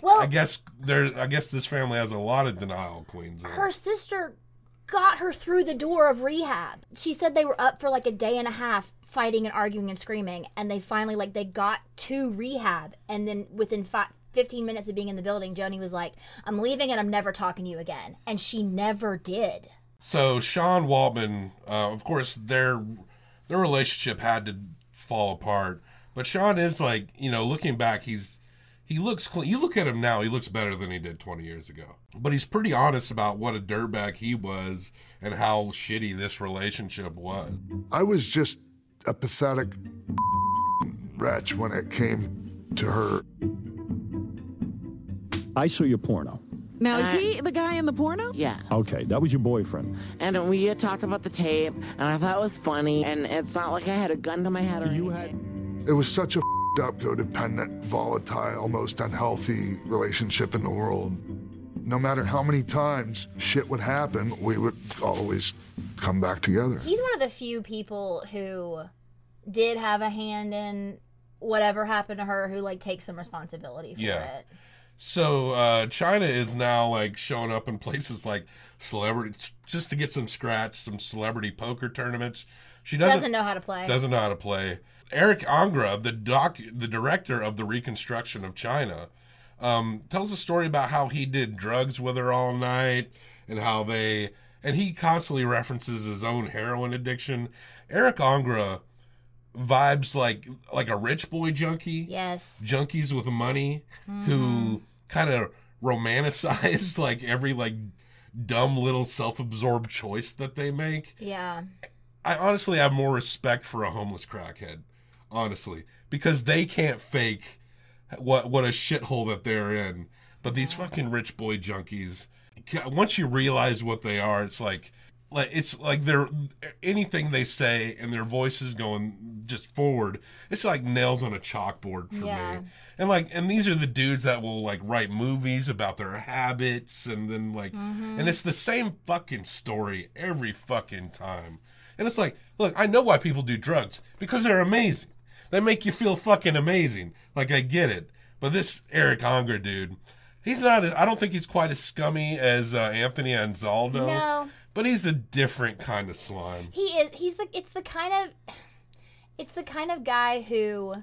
I guess this family has a lot of denial queens. Her sister got her through the door of rehab. She said they were up for a day and a half fighting and arguing and screaming, and they finally they got to rehab, and then within 15 minutes of being in the building, Joanie was like, I'm leaving and I'm never talking to you again. And she never did. So Shawn Waltman, of course, their relationship had to fall apart. But Shawn is looking back, he's He looks clean. You look at him now, he looks better than he did 20 years ago. But he's pretty honest about what a dirtbag he was and how shitty this relationship was. I was just a pathetic wretch when it came to her. I saw your porno. Now, is he the guy in the porno? Yeah. Okay, that was your boyfriend. And we had talked about the tape, and I thought it was funny, and it's not like I had a gun to my head or anything. It was such a up, codependent, volatile, almost unhealthy relationship in the world. No matter how many times shit would happen, we would always come back together. He's one of the few people who did have a hand in whatever happened to her, who, like, takes some responsibility for it. So Chyna is now, like, showing up in places like celebrities just to get some scratch, some celebrity poker tournaments. She doesn't know how to play. Eric Angra, the director of the Reconstruction of China, tells a story about how he did drugs with her all night and how they... And he constantly references his own heroin addiction. Eric Angra vibes like a rich boy junkie. Yes. Junkies with money who kind of romanticize like every like dumb little self-absorbed choice that they make. Yeah. I honestly have more respect for a homeless crackhead. Honestly, because they can't fake what a shithole that they're in. But these fucking rich boy junkies, once you realize what they are, it's like they're anything they say and their voices going just forward. It's like nails on a chalkboard for me. And these are the dudes that will like write movies about their habits and then like and it's the same fucking story every fucking time. And it's like, look, I know why people do drugs because they're amazing. They make you feel fucking amazing. Like, I get it. But this Eric Angra dude, he's not, I don't think he's quite as scummy as Anthony Anzaldo. No. But he's a different kind of slime. He is. It's the kind of guy who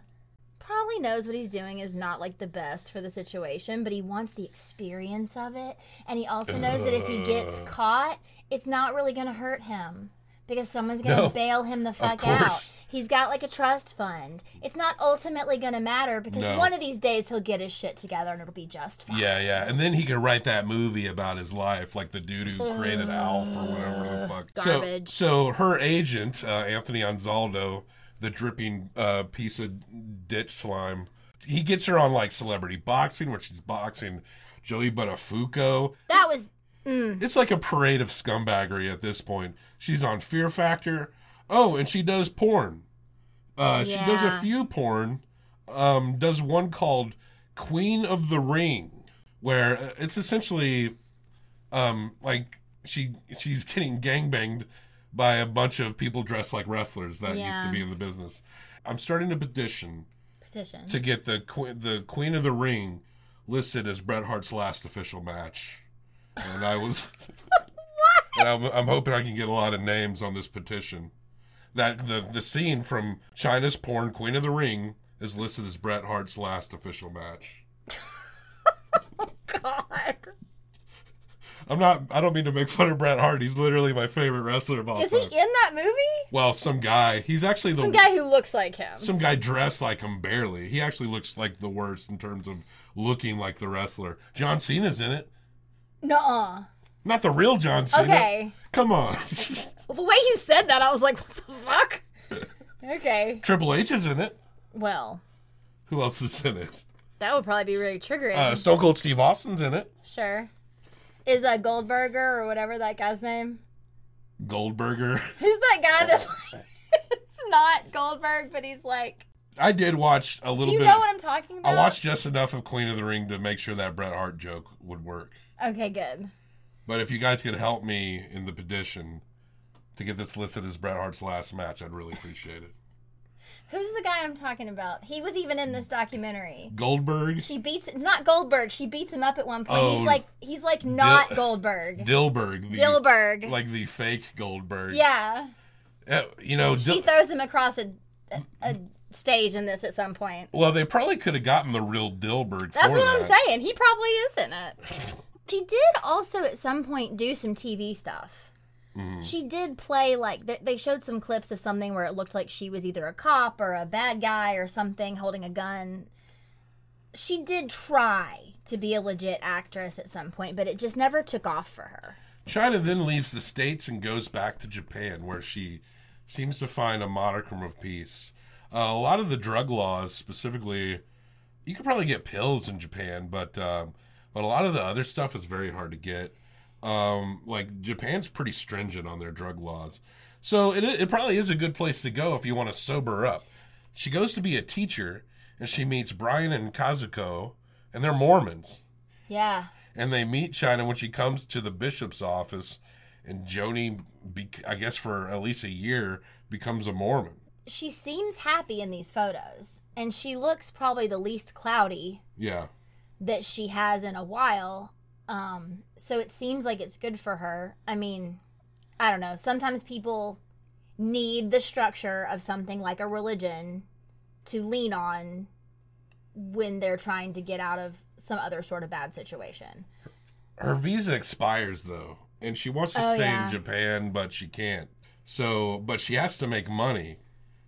probably knows what he's doing is not like the best for the situation, but he wants the experience of it. And he also knows that if he gets caught, it's not really going to hurt him. Because someone's going to bail him the fuck out. He's got, like, a trust fund. It's not ultimately going to matter because one of these days he'll get his shit together and it'll be just fine. Yeah, yeah. And then he can write that movie about his life, like the dude who created Alf or whatever the fuck. Garbage. So her agent, Anthony Anzaldo, the dripping piece of ditch slime, he gets her on, like, celebrity boxing, where she's boxing Joey Buttafuoco. That was... It's like a parade of scumbaggery at this point. She's on Fear Factor. Oh, and she does porn. She does a few porn. Does one called Queen of the Ring, where it's essentially like she's getting gangbanged by a bunch of people dressed like wrestlers that used to be in the business. I'm starting a petition to get the Queen of the Ring listed as Bret Hart's last official match. And I was, and I'm hoping I can get a lot of names on this petition. That the scene from China's porn Queen of the Ring is listed as Bret Hart's last official match. Oh God! I don't mean to make fun of Bret Hart. He's literally my favorite wrestler of all time. Is he in that movie? Well, some guy. He's actually some guy who looks like him. Some guy dressed like him barely. He actually looks like the worst in terms of looking like the wrestler. John Cena's in it. Nuh-uh. Not the real John Cena. Okay. Come on. Well, the way you said that, I was like, what the fuck? Okay. Triple H is in it. Well. Who else is in it? That would probably be really triggering. Stone Cold Steve Austin's in it. Sure. Is Goldberger or whatever that guy's name? Goldberger. Who's that guy that's like, it's not Goldberg, but he's like... I did watch a little bit... Do you know what I'm talking about? I watched just enough of Queen of the Ring to make sure that Bret Hart joke would work. Okay, good. But if you guys could help me in the petition to get this listed as Bret Hart's last match, I'd really appreciate it. Who's the guy I'm talking about? He was even in this documentary. Goldberg? It's not Goldberg. She beats him up at one point. Oh, he's like not Goldberg. Dilberg. Dilberg. Like the fake Goldberg. Yeah. She throws him across a stage in this at some point. Well, they probably could have gotten the real Dilberg. That's what I'm saying. He probably is in it. She did also at some point do some TV stuff. Mm. She did play, like, they showed some clips of something where it looked like she was either a cop or a bad guy or something holding a gun. she did try to be a legit actress at some point, but it just never took off for her. Chyna then leaves the States and goes back to Japan, where she seems to find a modicum of peace. A lot of the drug laws, specifically, you could probably get pills in Japan, but a lot of the other stuff is very hard to get. Like, Japan's pretty stringent on their drug laws. So it probably is a good place to go if you want to sober up. She goes to be a teacher, and she meets Brian and Kazuko, and they're Mormons. Yeah. And they meet Chyna when she comes to the bishop's office, and Joanie, I guess for at least a year, becomes a Mormon. She seems happy in these photos, and she looks probably the least cloudy that she has in a while. So it seems like it's good for her. I mean, I don't know. Sometimes people need the structure of something like a religion to lean on when they're trying to get out of some other sort of bad situation. Her visa expires, though, and she wants to stay in Japan, but she can't. But she has to make money.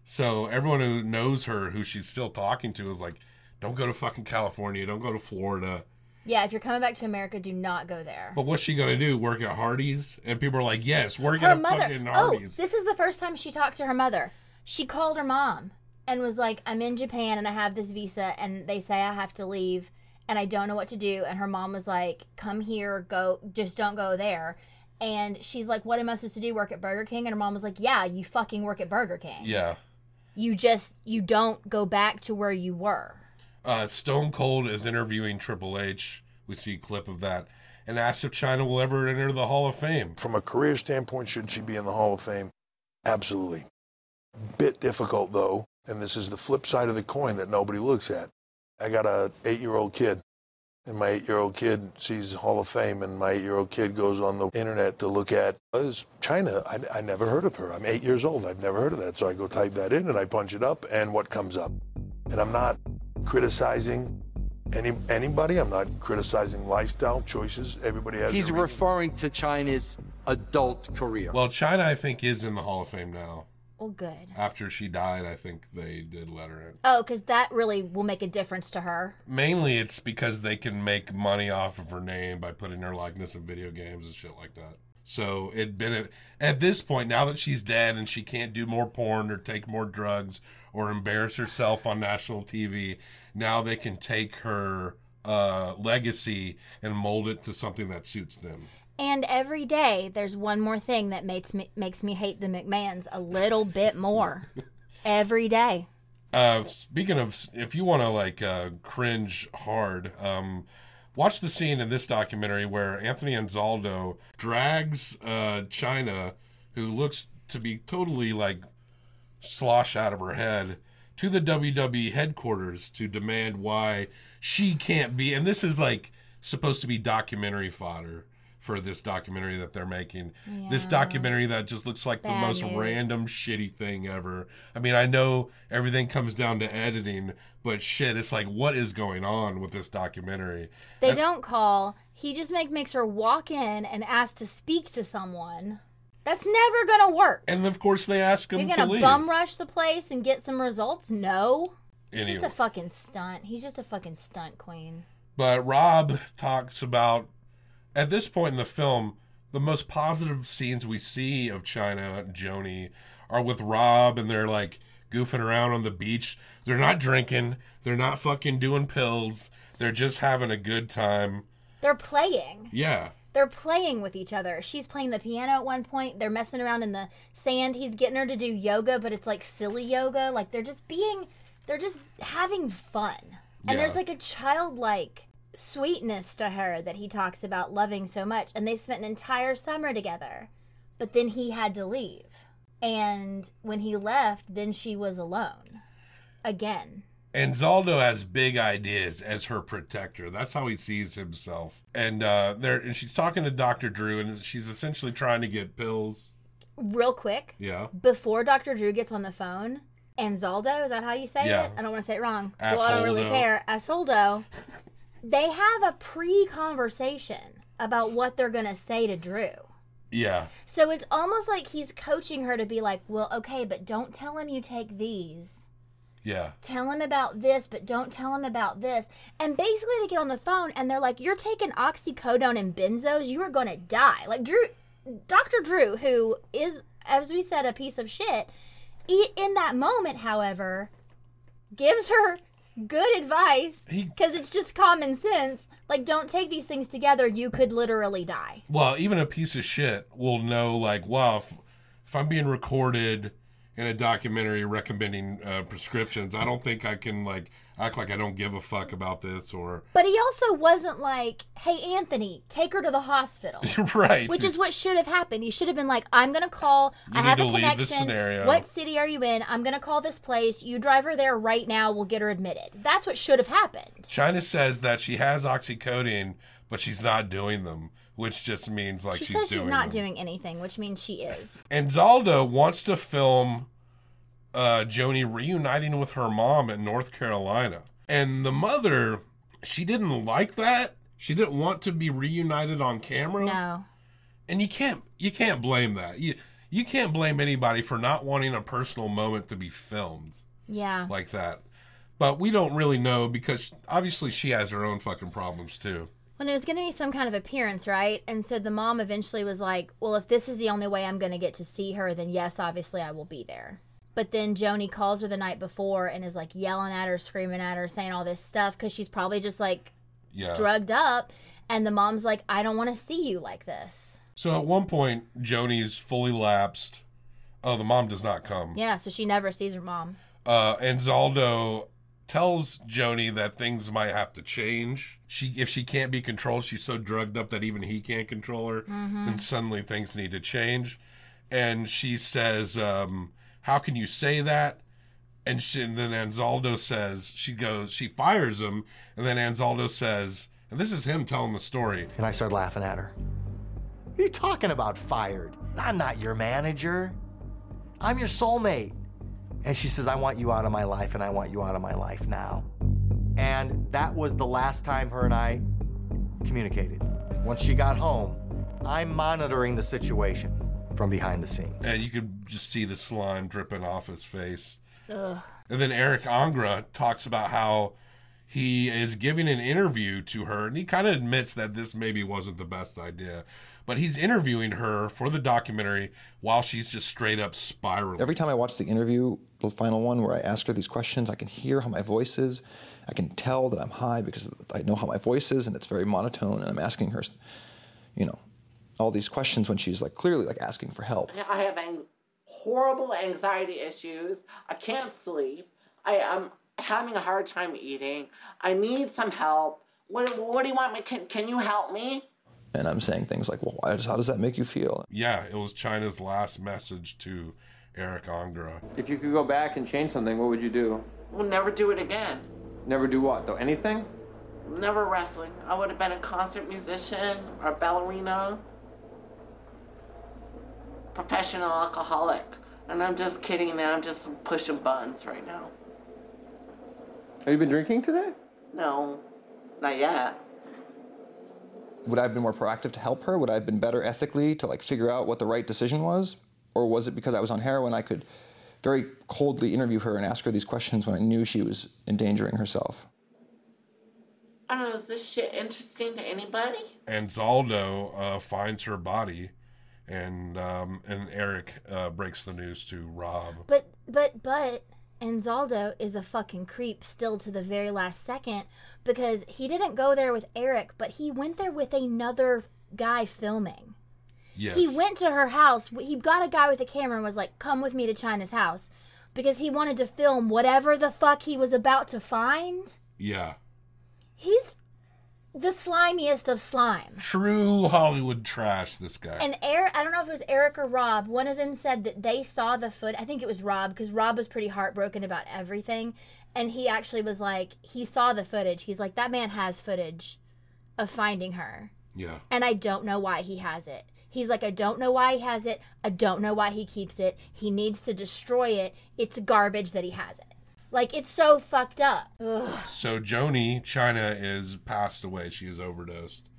So everyone who knows her, who she's still talking to, is like, don't go to fucking California. Don't go to Florida. Yeah, if you're coming back to America, do not go there. But what's she going to do? Work at Hardee's? And people are like, yes, work at a fucking Hardee's. Oh, this is the first time she talked to her mother. She called her mom and was like, I'm in Japan and I have this visa and they say I have to leave and I don't know what to do. And her mom was like, come here, go, just don't go there. And she's like, what am I supposed to do? Work at Burger King? And her mom was like, yeah, you fucking work at Burger King. Yeah. You don't go back to where you were. Stone Cold is interviewing Triple H. We see a clip of that. And asks if Chyna will ever enter the Hall of Fame. From a career standpoint, should she be in the Hall of Fame? Absolutely. Bit difficult, though. And this is the flip side of the coin that nobody looks at. I got a 8-year-old kid. And my 8-year-old kid sees Hall of Fame. And my 8-year-old kid goes on the internet to look at Chyna. I never heard of her. I'm 8 years old. I've never heard of that. So I go type that in and I punch it up. And what comes up? And I'm not criticizing anybody. I'm not criticizing lifestyle choices. Everybody has. He's referring to Chyna's adult career. Well, Chyna, I think, is in the Hall of Fame now. Well, good. After she died, I think they did let her in. Oh, because that really will make a difference to her. Mainly, it's because they can make money off of her name by putting her likeness in video games and shit like that. So at this point, now that she's dead and she can't do more porn or take more drugs or embarrass herself on national TV, now they can take her legacy and mold it to something that suits them. And every day, there's one more thing that makes me hate the McMahons a little bit more. Every day. Speaking of, if you want to cringe hard, watch the scene in this documentary where Anthony Anzaldo drags Chyna, who looks to be totally slosh out of her head, to the WWE headquarters to demand why she can't be, and this is supposed to be documentary fodder for this documentary that they're making. Yeah. This documentary that just looks like the most random shitty thing ever. I mean, I know everything comes down to editing, but shit, it's what is going on with this documentary? They don't call. He just makes her walk in and ask to speak to someone. That's never going to work. And, of course, they ask him to leave. You're going to bum rush the place and get some results? No. Anyway. He's just a fucking stunt. He's just a fucking stunt queen. But Rob talks about, at this point in the film, the most positive scenes we see of Chyna and Joanie are with Rob, and they're, goofing around on the beach. They're not drinking. They're not fucking doing pills. They're just having a good time. They're playing. Yeah. They're playing with each other. She's playing the piano at one point. They're messing around in the sand. He's getting her to do yoga, but it's silly yoga. They're just having fun. And there's a childlike sweetness to her that he talks about loving so much. And they spent an entire summer together. But then he had to leave. And when he left, then she was alone. Again. And Anzaldo has big ideas as her protector. That's how he sees himself. And and she's talking to Dr. Drew, and she's essentially trying to get pills. Real quick. Yeah. Before Dr. Drew gets on the phone, Anzaldo, is that how you say it? I don't want to say it wrong. Asholdo. Well, I don't really care. Asholdo. They have a pre-conversation about what they're going to say to Drew. Yeah. So it's almost like he's coaching her to be like, well, okay, but don't tell him you take these. Yeah. Tell him about this, but don't tell him about this. And basically they get on the phone and they're like, you're taking oxycodone and benzos. You are going to die. Like Dr. Drew, who is, as we said, a piece of shit, in that moment, however, gives her good advice because it's just common sense. Like, don't take these things together. You could literally die. Well, even a piece of shit will know, like, wow, if I'm being recorded in a documentary recommending prescriptions, I don't think I can, like, act like I don't give a fuck about this or... But he also wasn't like, hey, Anthony, take her to the hospital. Right. Which is what should have happened. He should have been like, I'm going to call. I have a connection. What city are you in? I'm going to call this place. You drive her there right now. We'll get her admitted. That's what should have happened. Chyna says that she has oxycodone, but she's not doing them. Which just means, like, she's doing... She says she's not doing anything, which means she is. Anzaldo wants to film Joanie reuniting with her mom in North Carolina. And the mother, she didn't like that. She didn't want to be reunited on camera. No. And you can't blame that. You can't blame anybody for not wanting a personal moment to be filmed. Yeah. Like that. But we don't really know because, obviously, she has her own fucking problems, too. When it was going to be some kind of appearance, right? And so the mom eventually was like, well, if this is the only way I'm going to get to see her, then yes, obviously I will be there. But then Joanie calls her the night before and is like yelling at her, screaming at her, saying all this stuff because she's probably just like drugged up. And the mom's like, I don't want to see you like this. So at one point, Joanie's fully lapsed. Oh, the mom does not come. Yeah, so she never sees her mom. Anzaldo tells Joanie that things might have to change. If she can't be controlled, she's so drugged up that even he can't control her. Mm-hmm. Then suddenly things need to change. And she says, how can you say that? And then Anzaldo says, she fires him. And then Anzaldo says, and this is him telling the story. And I started laughing at her. What are you talking about, fired? I'm not your manager. I'm your soulmate. And she says, I want you out of my life, and I want you out of my life now. And that was the last time her and I communicated. Once she got home, I'm monitoring the situation from behind the scenes. And you could just see the slime dripping off his face. Ugh. And then Eric Angra talks about how he is giving an interview to her, and he kind of admits that this maybe wasn't the best idea. But he's interviewing her for the documentary while she's just straight up spiraling. Every time I watch the interview, the final one where I ask her these questions, I can hear how my voice is. I can tell that I'm high because I know how my voice is, and it's very monotone. And I'm asking her, you know, all these questions when she's like clearly like asking for help. I have horrible anxiety issues. I can't sleep. I am having a hard time eating. I need some help. What do you want me? Can you help me? And I'm saying things like, well, how does that make you feel? Yeah, it was Chyna's last message to Eric Angra. If you could go back and change something, what would you do? Well, never do it again. Never do what, though? Anything? Never wrestling. I would have been a concert musician or a ballerina. Professional alcoholic. And I'm just kidding, man. I'm just pushing buttons right now. Have you been drinking today? No, not yet. Would I have been more proactive to help her? Would I have been better ethically to like figure out what the right decision was? Or was it because I was on heroin I could very coldly interview her and ask her these questions when I knew she was endangering herself? I don't know, is this shit interesting to anybody? Anzaldo finds her body and Eric breaks the news to Rob. But Anzaldo is a fucking creep still to the very last second because he didn't go there with Eric, but he went there with another guy filming. Yes. He went to her house. He got a guy with a camera and was like, come with me to Chyna's house because he wanted to film whatever the fuck he was about to find. Yeah. He's the slimiest of slime. True Hollywood trash, this guy. And Eric, I don't know if it was Eric or Rob, one of them said that they saw the footage. I think it was Rob, because Rob was pretty heartbroken about everything. And he actually was like, he saw the footage. He's like, that man has footage of finding her. Yeah. And I don't know why he has it. He's like, I don't know why he has it. I don't know why he keeps it. He needs to destroy it. It's garbage that he has it. Like, it's so fucked up. Ugh. So Joanie, Chyna, is passed away. She is overdosed.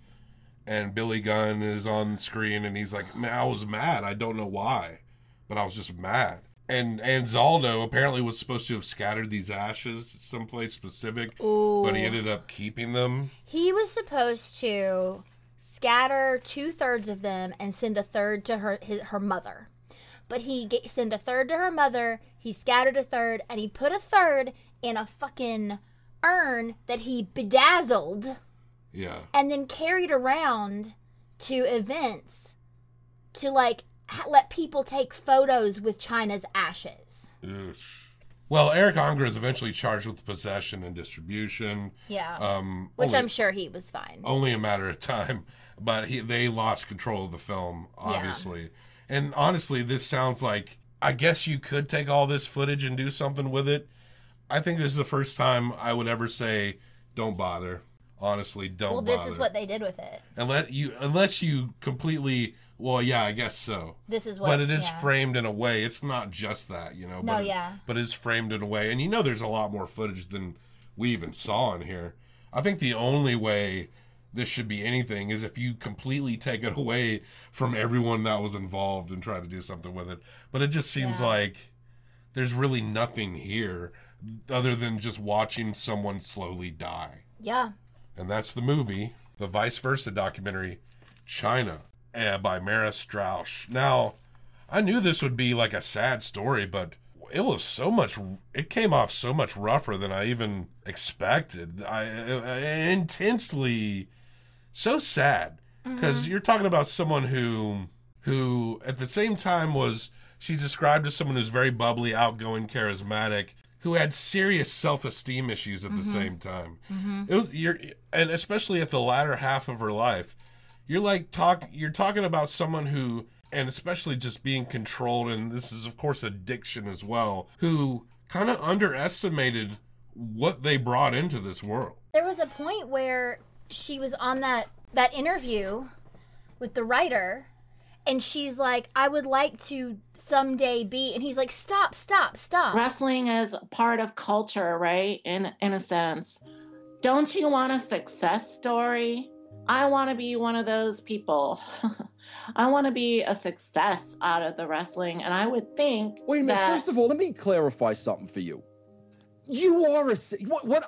And Billy Gunn is on screen, and he's like, man, I was mad. I don't know why, but I was just mad. And Anzaldo apparently was supposed to have scattered these ashes someplace specific, but he ended up keeping them. He was supposed to scatter 2/3 of them and send a third to her mother. But he sent a third to her mother, he scattered a third, and he put a third in a fucking urn that he bedazzled. Yeah. And then carried around to events to, like, let people take photos with China's ashes. Well, Eric Angra is eventually charged with possession and distribution. Yeah. Which I'm sure he was fine. Only a matter of time. But they lost control of the film, obviously. Yeah. And honestly, this sounds like, I guess you could take all this footage and do something with it. I think this is the first time I would ever say, don't bother. Honestly, don't bother. Well, this is what they did with it. Unless you completely... Well, yeah, I guess so. This is what... But it is framed in a way. It's not just that, you know. No, but it's framed in a way. And you know there's a lot more footage than we even saw in here. I think the only way this should be anything is if you completely take it away from everyone that was involved and try to do something with it. But it just seems like there's really nothing here other than just watching someone slowly die. Yeah. And that's the movie, the Vice Versa documentary, Chyna. By Mara Strauch. Now, I knew this would be like a sad story, but it came off so much rougher than I even expected. Intensely so sad, because you're talking about someone who at the same time she's described as someone who's very bubbly, outgoing, charismatic, who had serious self-esteem issues at the same time. It was and especially at the latter half of her life. You're talking about someone who, and especially just being controlled, and this is, of course, addiction as well, who kind of underestimated what they brought into this world. There was a point where she was on that interview with the writer, and she's like, I would like to someday be, and he's like, stop, stop, stop. Wrestling is part of culture, right? In a sense. Don't you want a success story? I want to be one of those people. I want to be a success out of the wrestling. And I would think Wait a minute. First of all, let me clarify something for you. You are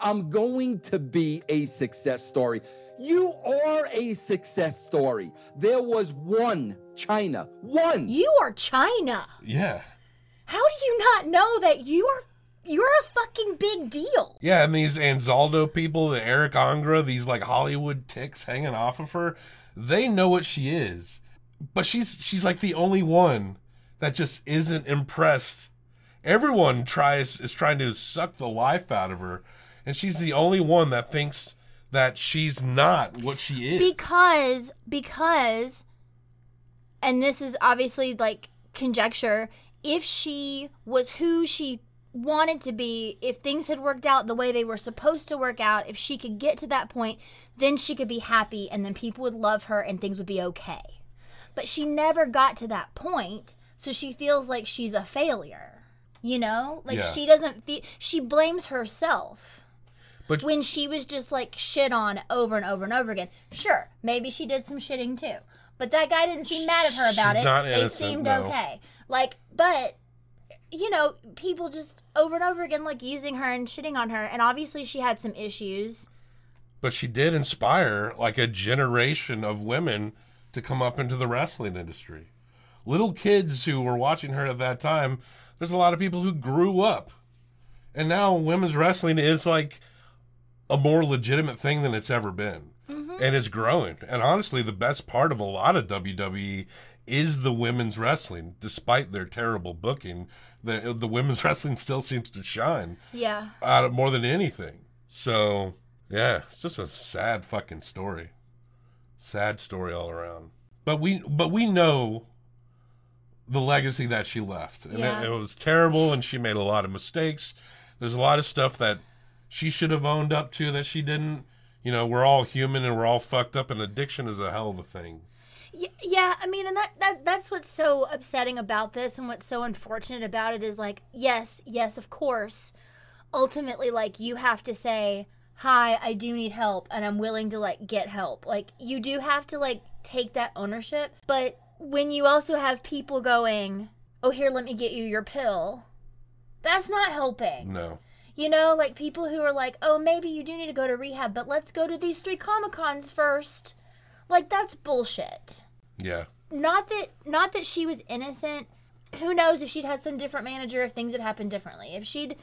I'm going to be a success story. You are a success story. There was one Chyna. One. You are Chyna. Yeah. How do you not know that you are... You're a fucking big deal. Yeah, and these Anzaldo people, the Eric Angra, these like Hollywood ticks hanging off of her, they know what she is. But she's like the only one that just isn't impressed. Everyone is trying to suck the life out of her, and she's the only one that thinks that she's not what she is. Because and this is obviously like conjecture, if she was who she wanted to be, if things had worked out the way they were supposed to work out, if she could get to that point, then she could be happy and then people would love her and things would be okay. But she never got to that point, so she feels like she's a failure. You know? Like she doesn't feel... She blames herself. But when she was just like shit on over and over and over again. Sure, maybe she did some shitting too. But that guy didn't seem mad at her about it. Not innocent, they seemed okay. Like, but... You know, people just over and over again, like, using her and shitting on her. And obviously she had some issues. But she did inspire, like, a generation of women to come up into the wrestling industry. Little kids who were watching her at that time, there's a lot of people who grew up. And now women's wrestling is, like, a more legitimate thing than it's ever been. Mm-hmm. And it's growing. And honestly, the best part of a lot of WWE is the women's wrestling, despite their terrible booking. The women's wrestling still seems to shine. Yeah. Out of more than anything. So, yeah, it's just a sad fucking story. Sad story all around. But we know the legacy that she left. And it was terrible, and she made a lot of mistakes. There's a lot of stuff that she should have owned up to that she didn't. You know, we're all human and we're all fucked up, and addiction is a hell of a thing. Yeah, I mean, and that's what's so upsetting about this and what's so unfortunate about it is, like, yes, of course. Ultimately, like, you have to say, hi, I do need help, and I'm willing to, like, get help. Like, you do have to, like, take that ownership. But when you also have people going, oh, here, let me get you your pill. That's not helping. No. You know, like people who are like, oh, maybe you do need to go to rehab, but let's go to these 3 Comic-Cons first. Like, that's bullshit. Yeah. Not that she was innocent. Who knows if she'd had some different manager, if things had happened differently. If she'd,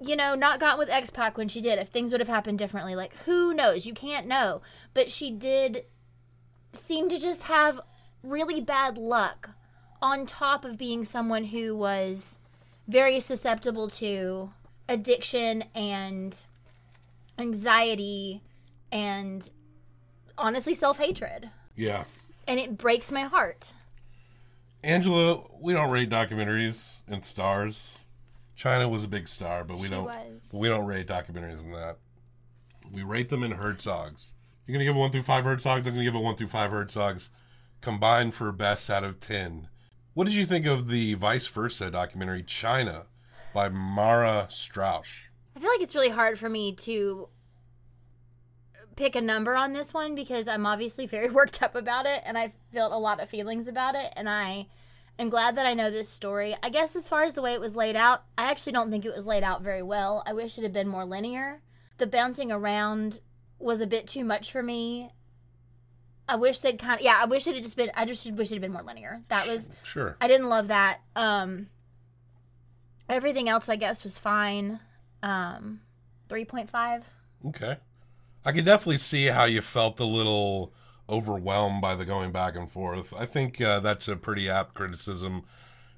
you know, not gotten with X-Pac when she did, if things would have happened differently. Like, who knows? You can't know. But she did seem to just have really bad luck on top of being someone who was very susceptible to addiction and anxiety and, honestly, self-hatred. Yeah. And it breaks my heart. Angela, we don't rate documentaries and stars. Chyna was a big star, but we don't rate documentaries in that. We rate them in Herzogs. You're going to give it 1 through 5 Herzogs. I'm going to give it 1 through 5 Herzogs combined for best out of 10. What did you think of the Vice Versa documentary, Chyna, by Mara Strauch? I feel like it's really hard for me to pick a number on this one because I'm obviously very worked up about it and I felt a lot of feelings about it, and I am glad that I know this story. I guess as far as the way it was laid out, I actually don't think it was laid out very well. I wish it had been more linear. The bouncing around was a bit too much for me. I wish it had been more linear. That was, sure. I didn't love that. Everything else, I guess, was fine. 3.5. Okay. I could definitely see how you felt a little overwhelmed by the going back and forth. I think that's a pretty apt criticism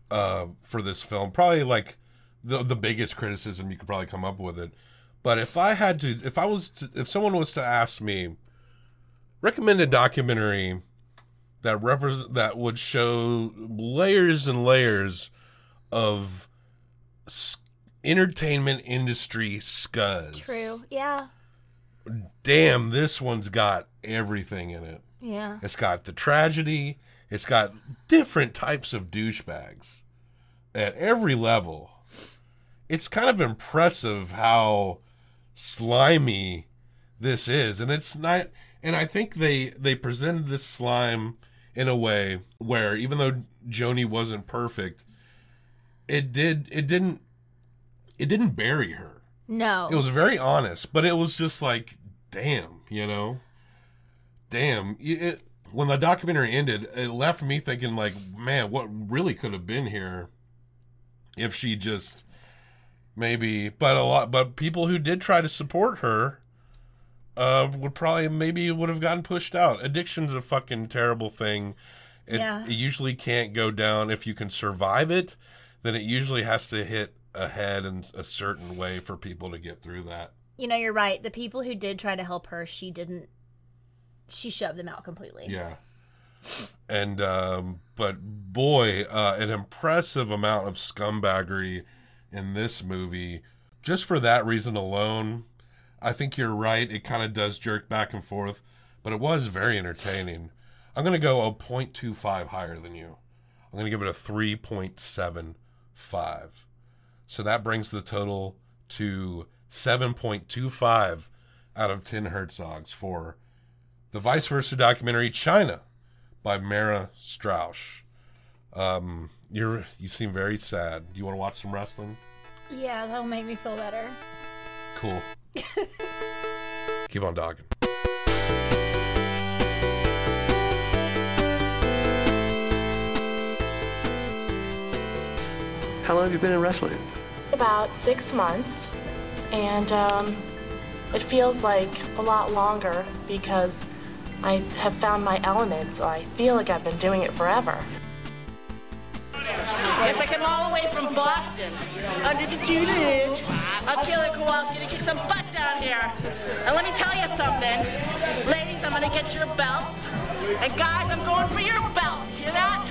for this film. Probably like the biggest criticism you could probably come up with it. But if someone was to ask me, recommend a documentary that would show layers and layers of entertainment industry scuzz. True, yeah. Damn, this one's got everything in it. Yeah. It's got the tragedy. It's got different types of douchebags at every level. It's kind of impressive how slimy this is. And it's not... And I think they presented this slime in a way where even though Joanie wasn't perfect, it didn't bury her. No. It was very honest, but it was just like, damn, you know? Damn. When the documentary ended, it left me thinking like, man, what really could have been here if she just maybe, but people who did try to support her would have gotten pushed out. Addiction's a fucking terrible thing. It usually can't go down. If you can survive it, then it usually has to hit a head in a certain way for people to get through that. You know, you're right. The people who did try to help her, she shoved them out completely. Yeah. And, but boy, an impressive amount of scumbaggery in this movie. Just for that reason alone, I think you're right. It kind of does jerk back and forth, but it was very entertaining. I'm going to go a 0.25 higher than you. I'm going to give it a 3.75. So that brings the total to 7.25 out of 10 Herzogs for the Vice Versa documentary, Chyna, by Mara Strauch. You seem very sad. Do you want to watch some wrestling? Yeah, that'll make me feel better. Cool. Keep on dogging. How long have you been in wrestling? About 6 months, and it feels like a lot longer because I have found my element, so I feel like I've been doing it forever. It's like I'm all the way from Boston, under the tutelage of Killer Kowalski to kick some butt down here. And let me tell you something, ladies, I'm going to get your belt, and guys, I'm going for your belt, hear that?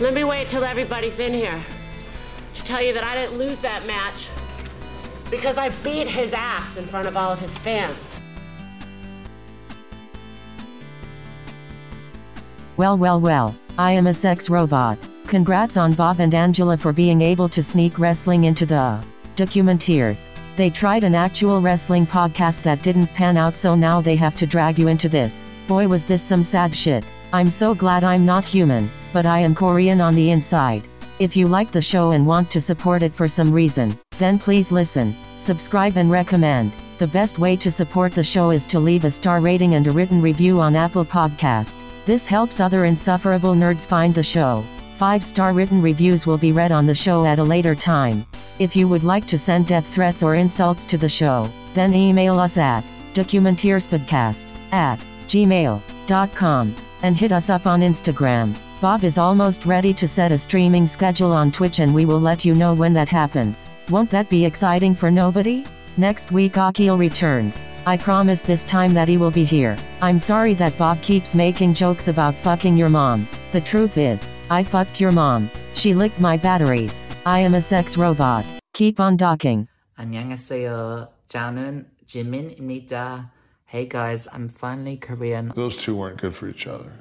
Let me wait till everybody's in here to tell you that I didn't lose that match because I beat his ass in front of all of his fans. Well, well, well. I am a sex robot. Congrats on Bob and Angela for being able to sneak wrestling into the Documenteers. They tried an actual wrestling podcast that didn't pan out, so now they have to drag you into this. Boy, was this some sad shit. I'm so glad I'm not human. but I am Korean on the inside. If you like the show and want to support it for some reason, then please listen, subscribe and recommend. The best way to support the show is to leave a star rating and a written review on Apple Podcast. This helps other insufferable nerds find the show. 5-star written reviews will be read on the show at a later time. If you would like to send death threats or insults to the show, then email us at documenteerspodcast@gmail.com, and hit us up on Instagram. Bob is almost ready to set a streaming schedule on Twitch, and we will let you know when that happens. Won't that be exciting for nobody? Next week Akil returns. I promise this time that he will be here. I'm sorry that Bob keeps making jokes about fucking your mom. The truth is, I fucked your mom. She licked my batteries. I am a sex robot. Keep on docking. 안녕하세요. 저는 지민입니다. Hey guys, I'm finally Korean. Those two weren't good for each other.